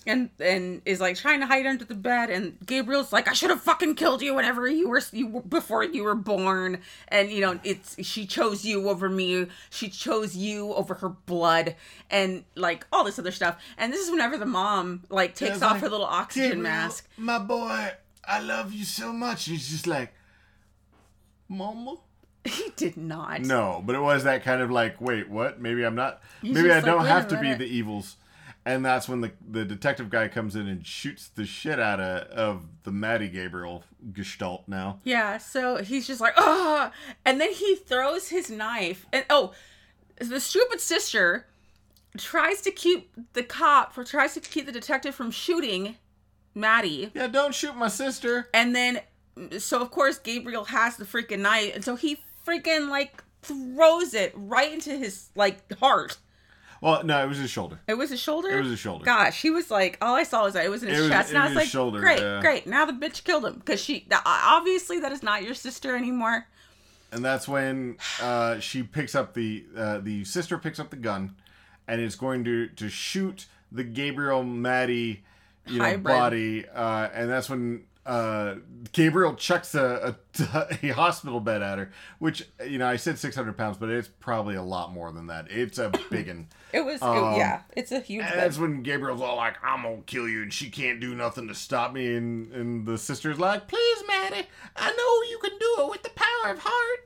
and and is like trying to hide under the bed. And Gabriel's like, I should have fucking killed you whenever you were you were, before you were born. And you know it's she chose you over me. She chose you over her blood, and like all this other stuff. And this is whenever the mom like takes off like, her little oxygen Gabriel, mask. My boy, I love you so much. He's just like, Mama? He did not. No, but it was that kind of like, wait, what? Maybe I'm not. He's maybe I like, don't have to be the evils. And that's when the the detective guy comes in and shoots the shit out of, of the Maddie Gabriel gestalt now. Yeah, so he's just like, ah! And then he throws his knife. And oh, the stupid sister tries to keep the cop, or tries to keep the detective from shooting Maddie. Yeah, don't shoot my sister. And then, so of course, Gabriel has the freaking knife. And so he freaking like throws it right into his like heart. Well, no, it was his shoulder. It was his shoulder? It was his shoulder. Gosh, he was like, all I saw was that it was in his it was, chest. And I was like, shoulder, great, yeah. great. Now the bitch killed him. Because she, obviously that is not your sister anymore. And that's when uh, she picks up the, uh, the sister picks up the gun and is going to, to shoot the Gabriel Maddie, you know, hybrid body. Uh, and that's when uh, Gabriel chucks a, a, a hospital bed at her, which, you know, I said six hundred pounds, but it's probably a lot more than that. It's a biggin. It was, um, it, yeah, it's a huge and bed. That's when Gabriel's all like, I'm gonna kill you, and she can't do nothing to stop me. And, and the sister's like, please, Maddie, I know you can do it with the power of heart.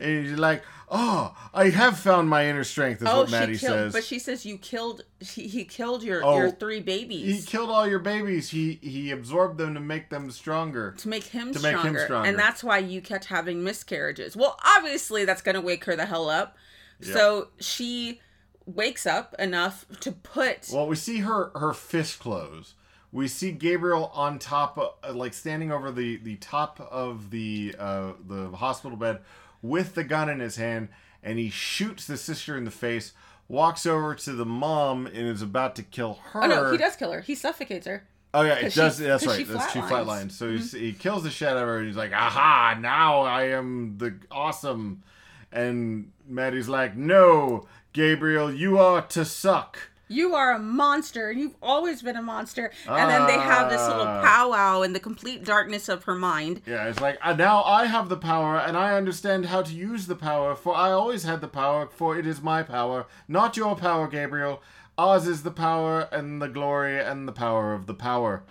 And he's like, oh, I have found my inner strength, is oh, what Maddie she killed, says. But she says you killed, he, he killed your, oh, your three babies. He killed all your babies. He he absorbed them to make them stronger. To make him to stronger. To make him stronger. And that's why you kept having miscarriages. Well, obviously that's going to wake her the hell up. Yep. So she wakes up enough to put... Well, we see her, her fist close. We see Gabriel on top, of, like standing over the, the top of the uh, the hospital bed, with the gun in his hand, and he shoots the sister in the face, walks over to the mom, and is about to kill her. Oh, no, he does kill her. He suffocates her. Oh, yeah, it does. She, that's right. She that's two flatlines. So mm-hmm. he, he kills the shit out of her, and he's like, aha, now I am the awesome. And Maddie's like, no, Gabriel, you are to suck. You are a monster. You've always been a monster. And ah. then they have this little powwow in the complete darkness of her mind. Yeah, it's like, now I have the power, and I understand how to use the power, for I always had the power, for it is my power, not your power, Gabriel. Ours is the power and the glory and the power of the power.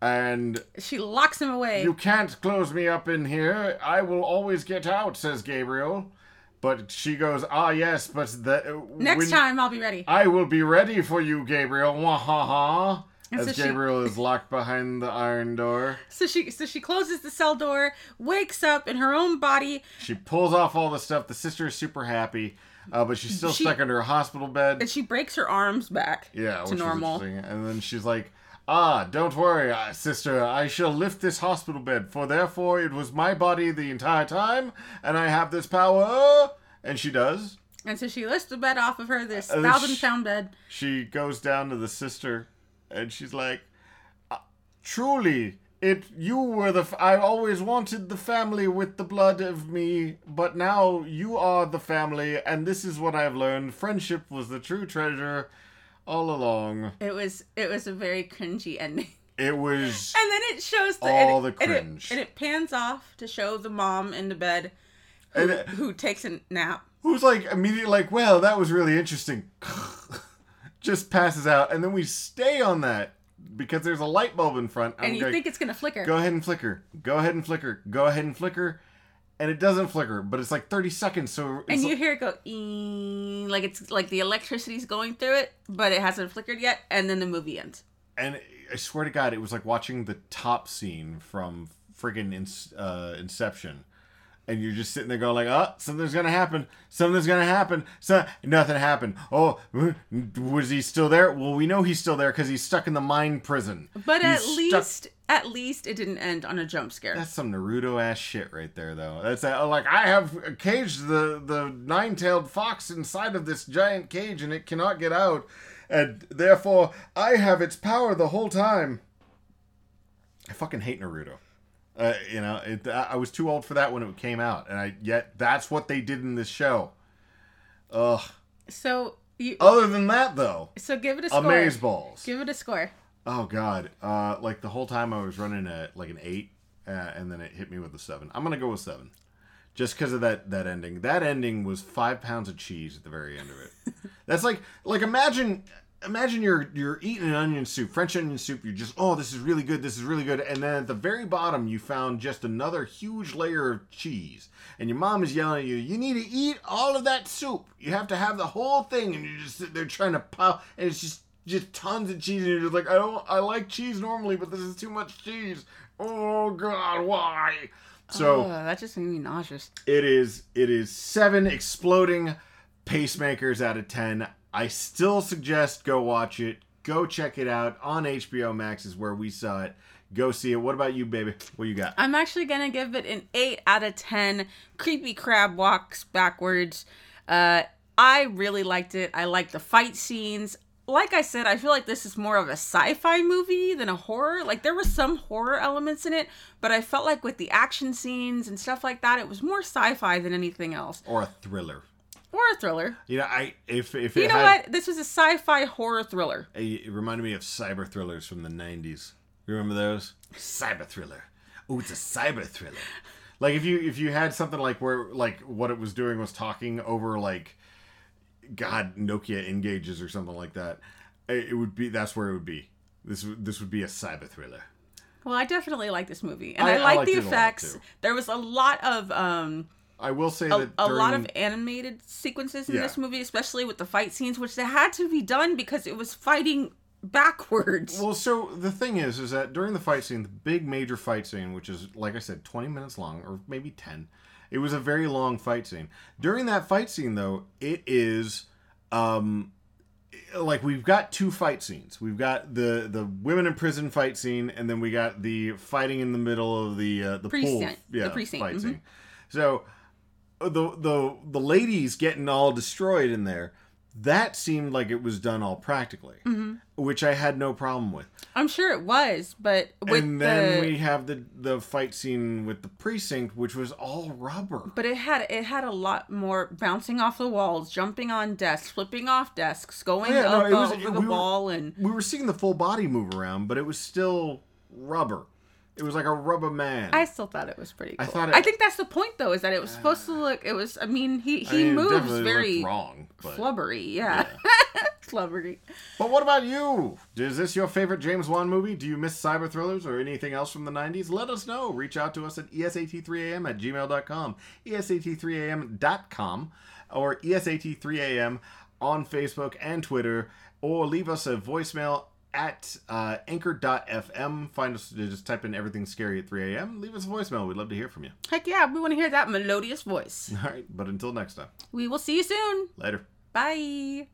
And she locks him away. You can't close me up in here. I will always get out, says Gabriel. But she goes, ah, yes, but the... Next time I'll be ready. I will be ready for you, Gabriel. Wah-ha-ha. As so Gabriel she... is locked behind the iron door. So she so she closes the cell door, wakes up in her own body. She pulls off all the stuff. The sister is super happy, uh, but she's still she... stuck in her hospital bed. And she breaks her arms back yeah, to normal. And then she's like, ah, don't worry, sister, I shall lift this hospital bed, for therefore it was my body the entire time, and I have this power. And she does. And so she lifts the bed off of her, this uh, thousand-pound bed. She goes down to the sister, and she's like, truly, it you were the... F- I always wanted the family with the blood of me, but now you are the family, and this is what I've learned. Friendship was the true treasure... all along. It was it was a very cringy ending. It was And then it shows the, all it, the cringe. And it, and it pans off to show the mom in the bed who, and it, who takes a nap. Who's like immediately like, well, that was really interesting. Just passes out. And then we stay on that because there's a light bulb in front. And I'm you going, think it's going to flicker. Go ahead and flicker. Go ahead and flicker. Go ahead and flicker. And it doesn't flicker, but it's like thirty seconds. So it's and you like, hear it go, ee, like it's like the electricity's going through it, but it hasn't flickered yet. And then the movie ends. And I swear to God, it was like watching the top scene from friggin' in, uh, Inception. And you're just sitting there going like, oh, something's going to happen. Something's going to happen. So nothing happened. Oh, was he still there? Well, we know he's still there because he's stuck in the mind prison. But he's at least... Stuck- At least it didn't end on a jump scare. That's some Naruto-ass shit right there, though. That's a, like, I have caged the, the nine-tailed fox inside of this giant cage, and it cannot get out. And therefore, I have its power the whole time. I fucking hate Naruto. Uh, you know, it, I was too old for that when it came out. And I yet, that's what they did in this show. Ugh. So, you... Other than that, though. So, give it a score. Amazeballs. Give it a score. Oh, God. Uh, like, the whole time I was running a, like an eight, uh, and then it hit me with a seven. I'm going to go with seven. Just because of that, that ending. That ending was five pounds of cheese at the very end of it. That's like, like imagine imagine you're you're eating an onion soup, French onion soup. You're just, oh, this is really good. This is really good. And then at the very bottom, you found just another huge layer of cheese. And your mom is yelling at you, you need to eat all of that soup. You have to have the whole thing. And you're just sitting there trying to pile. And it's just, just tons of cheese. And you're just like, I don't, I like cheese normally, but this is too much cheese. Oh, God, why? So oh, that just made me nauseous. It is, it is seven exploding pacemakers out of ten. I still suggest go watch it. Go check it out on H B O Max is where we saw it. Go see it. What about you, baby? What you got? I'm actually going to give it an eight out of ten. Creepy crab walks backwards. Uh, I really liked it. I liked the fight scenes. Like I said, I feel like this is more of a sci-fi movie than a horror. Like, there were some horror elements in it, but I felt like with the action scenes and stuff like that, it was more sci-fi than anything else. Or a thriller. Or a thriller. You know, I if if you it know had, what this was a sci-fi horror thriller. It reminded me of cyber thrillers from the nineties. You remember those? Cyber thriller. Oh, it's a cyber thriller. Like if you if you had something like where like what it was doing was talking over like, God, Nokia Engages or something like that. It, it would be that's where it would be. This this would be a cyber thriller. Well, I definitely like this movie, and I, I like the effects. There was a lot of. Um, I will say that a, a during... lot of animated sequences in yeah. this movie, especially with the fight scenes, which they had to be done because it was fighting backwards. Well, so the thing is, is that during the fight scene, the big major fight scene, which is, like I said, twenty minutes long or maybe ten, it was a very long fight scene. During that fight scene, though, it is, um, like we've got two fight scenes. We've got the, the women in prison fight scene, and then we got the fighting in the middle of the uh, the pool, yeah, the precinct fight mm-hmm. scene. So. The, the the ladies getting all destroyed in there, that seemed like it was done all practically, mm-hmm. which I had no problem with. I'm sure it was, but with and then the... we have the the fight scene with the precinct, which was all rubber. But it had it had a lot more bouncing off the walls, jumping on desks, flipping off desks, going oh, yeah, up no, was, over it, the we wall, were, and we were seeing the full body move around, but it was still rubber. It was like a rubber man. I still thought it was pretty cool. I, thought it, I think that's the point, though, is that it was supposed to look... It was... I mean, he, he I mean, moves very... wrong, but... Flubbery, yeah. yeah. Flubbery. But what about you? Is this your favorite James Wan movie? Do you miss cyber thrillers or anything else from the nineties? Let us know. Reach out to us at E S A T three A M at gmail dot com, E S A T three A M dot com, or E S A T three A M on Facebook and Twitter, or leave us a voicemail at uh, anchor dot f m. Find us, just type in everything scary at three a.m. Leave us a voicemail. We'd love to hear from you. Heck yeah, we want to hear that melodious voice. All right, but until next time. We will see you soon. Later. Bye.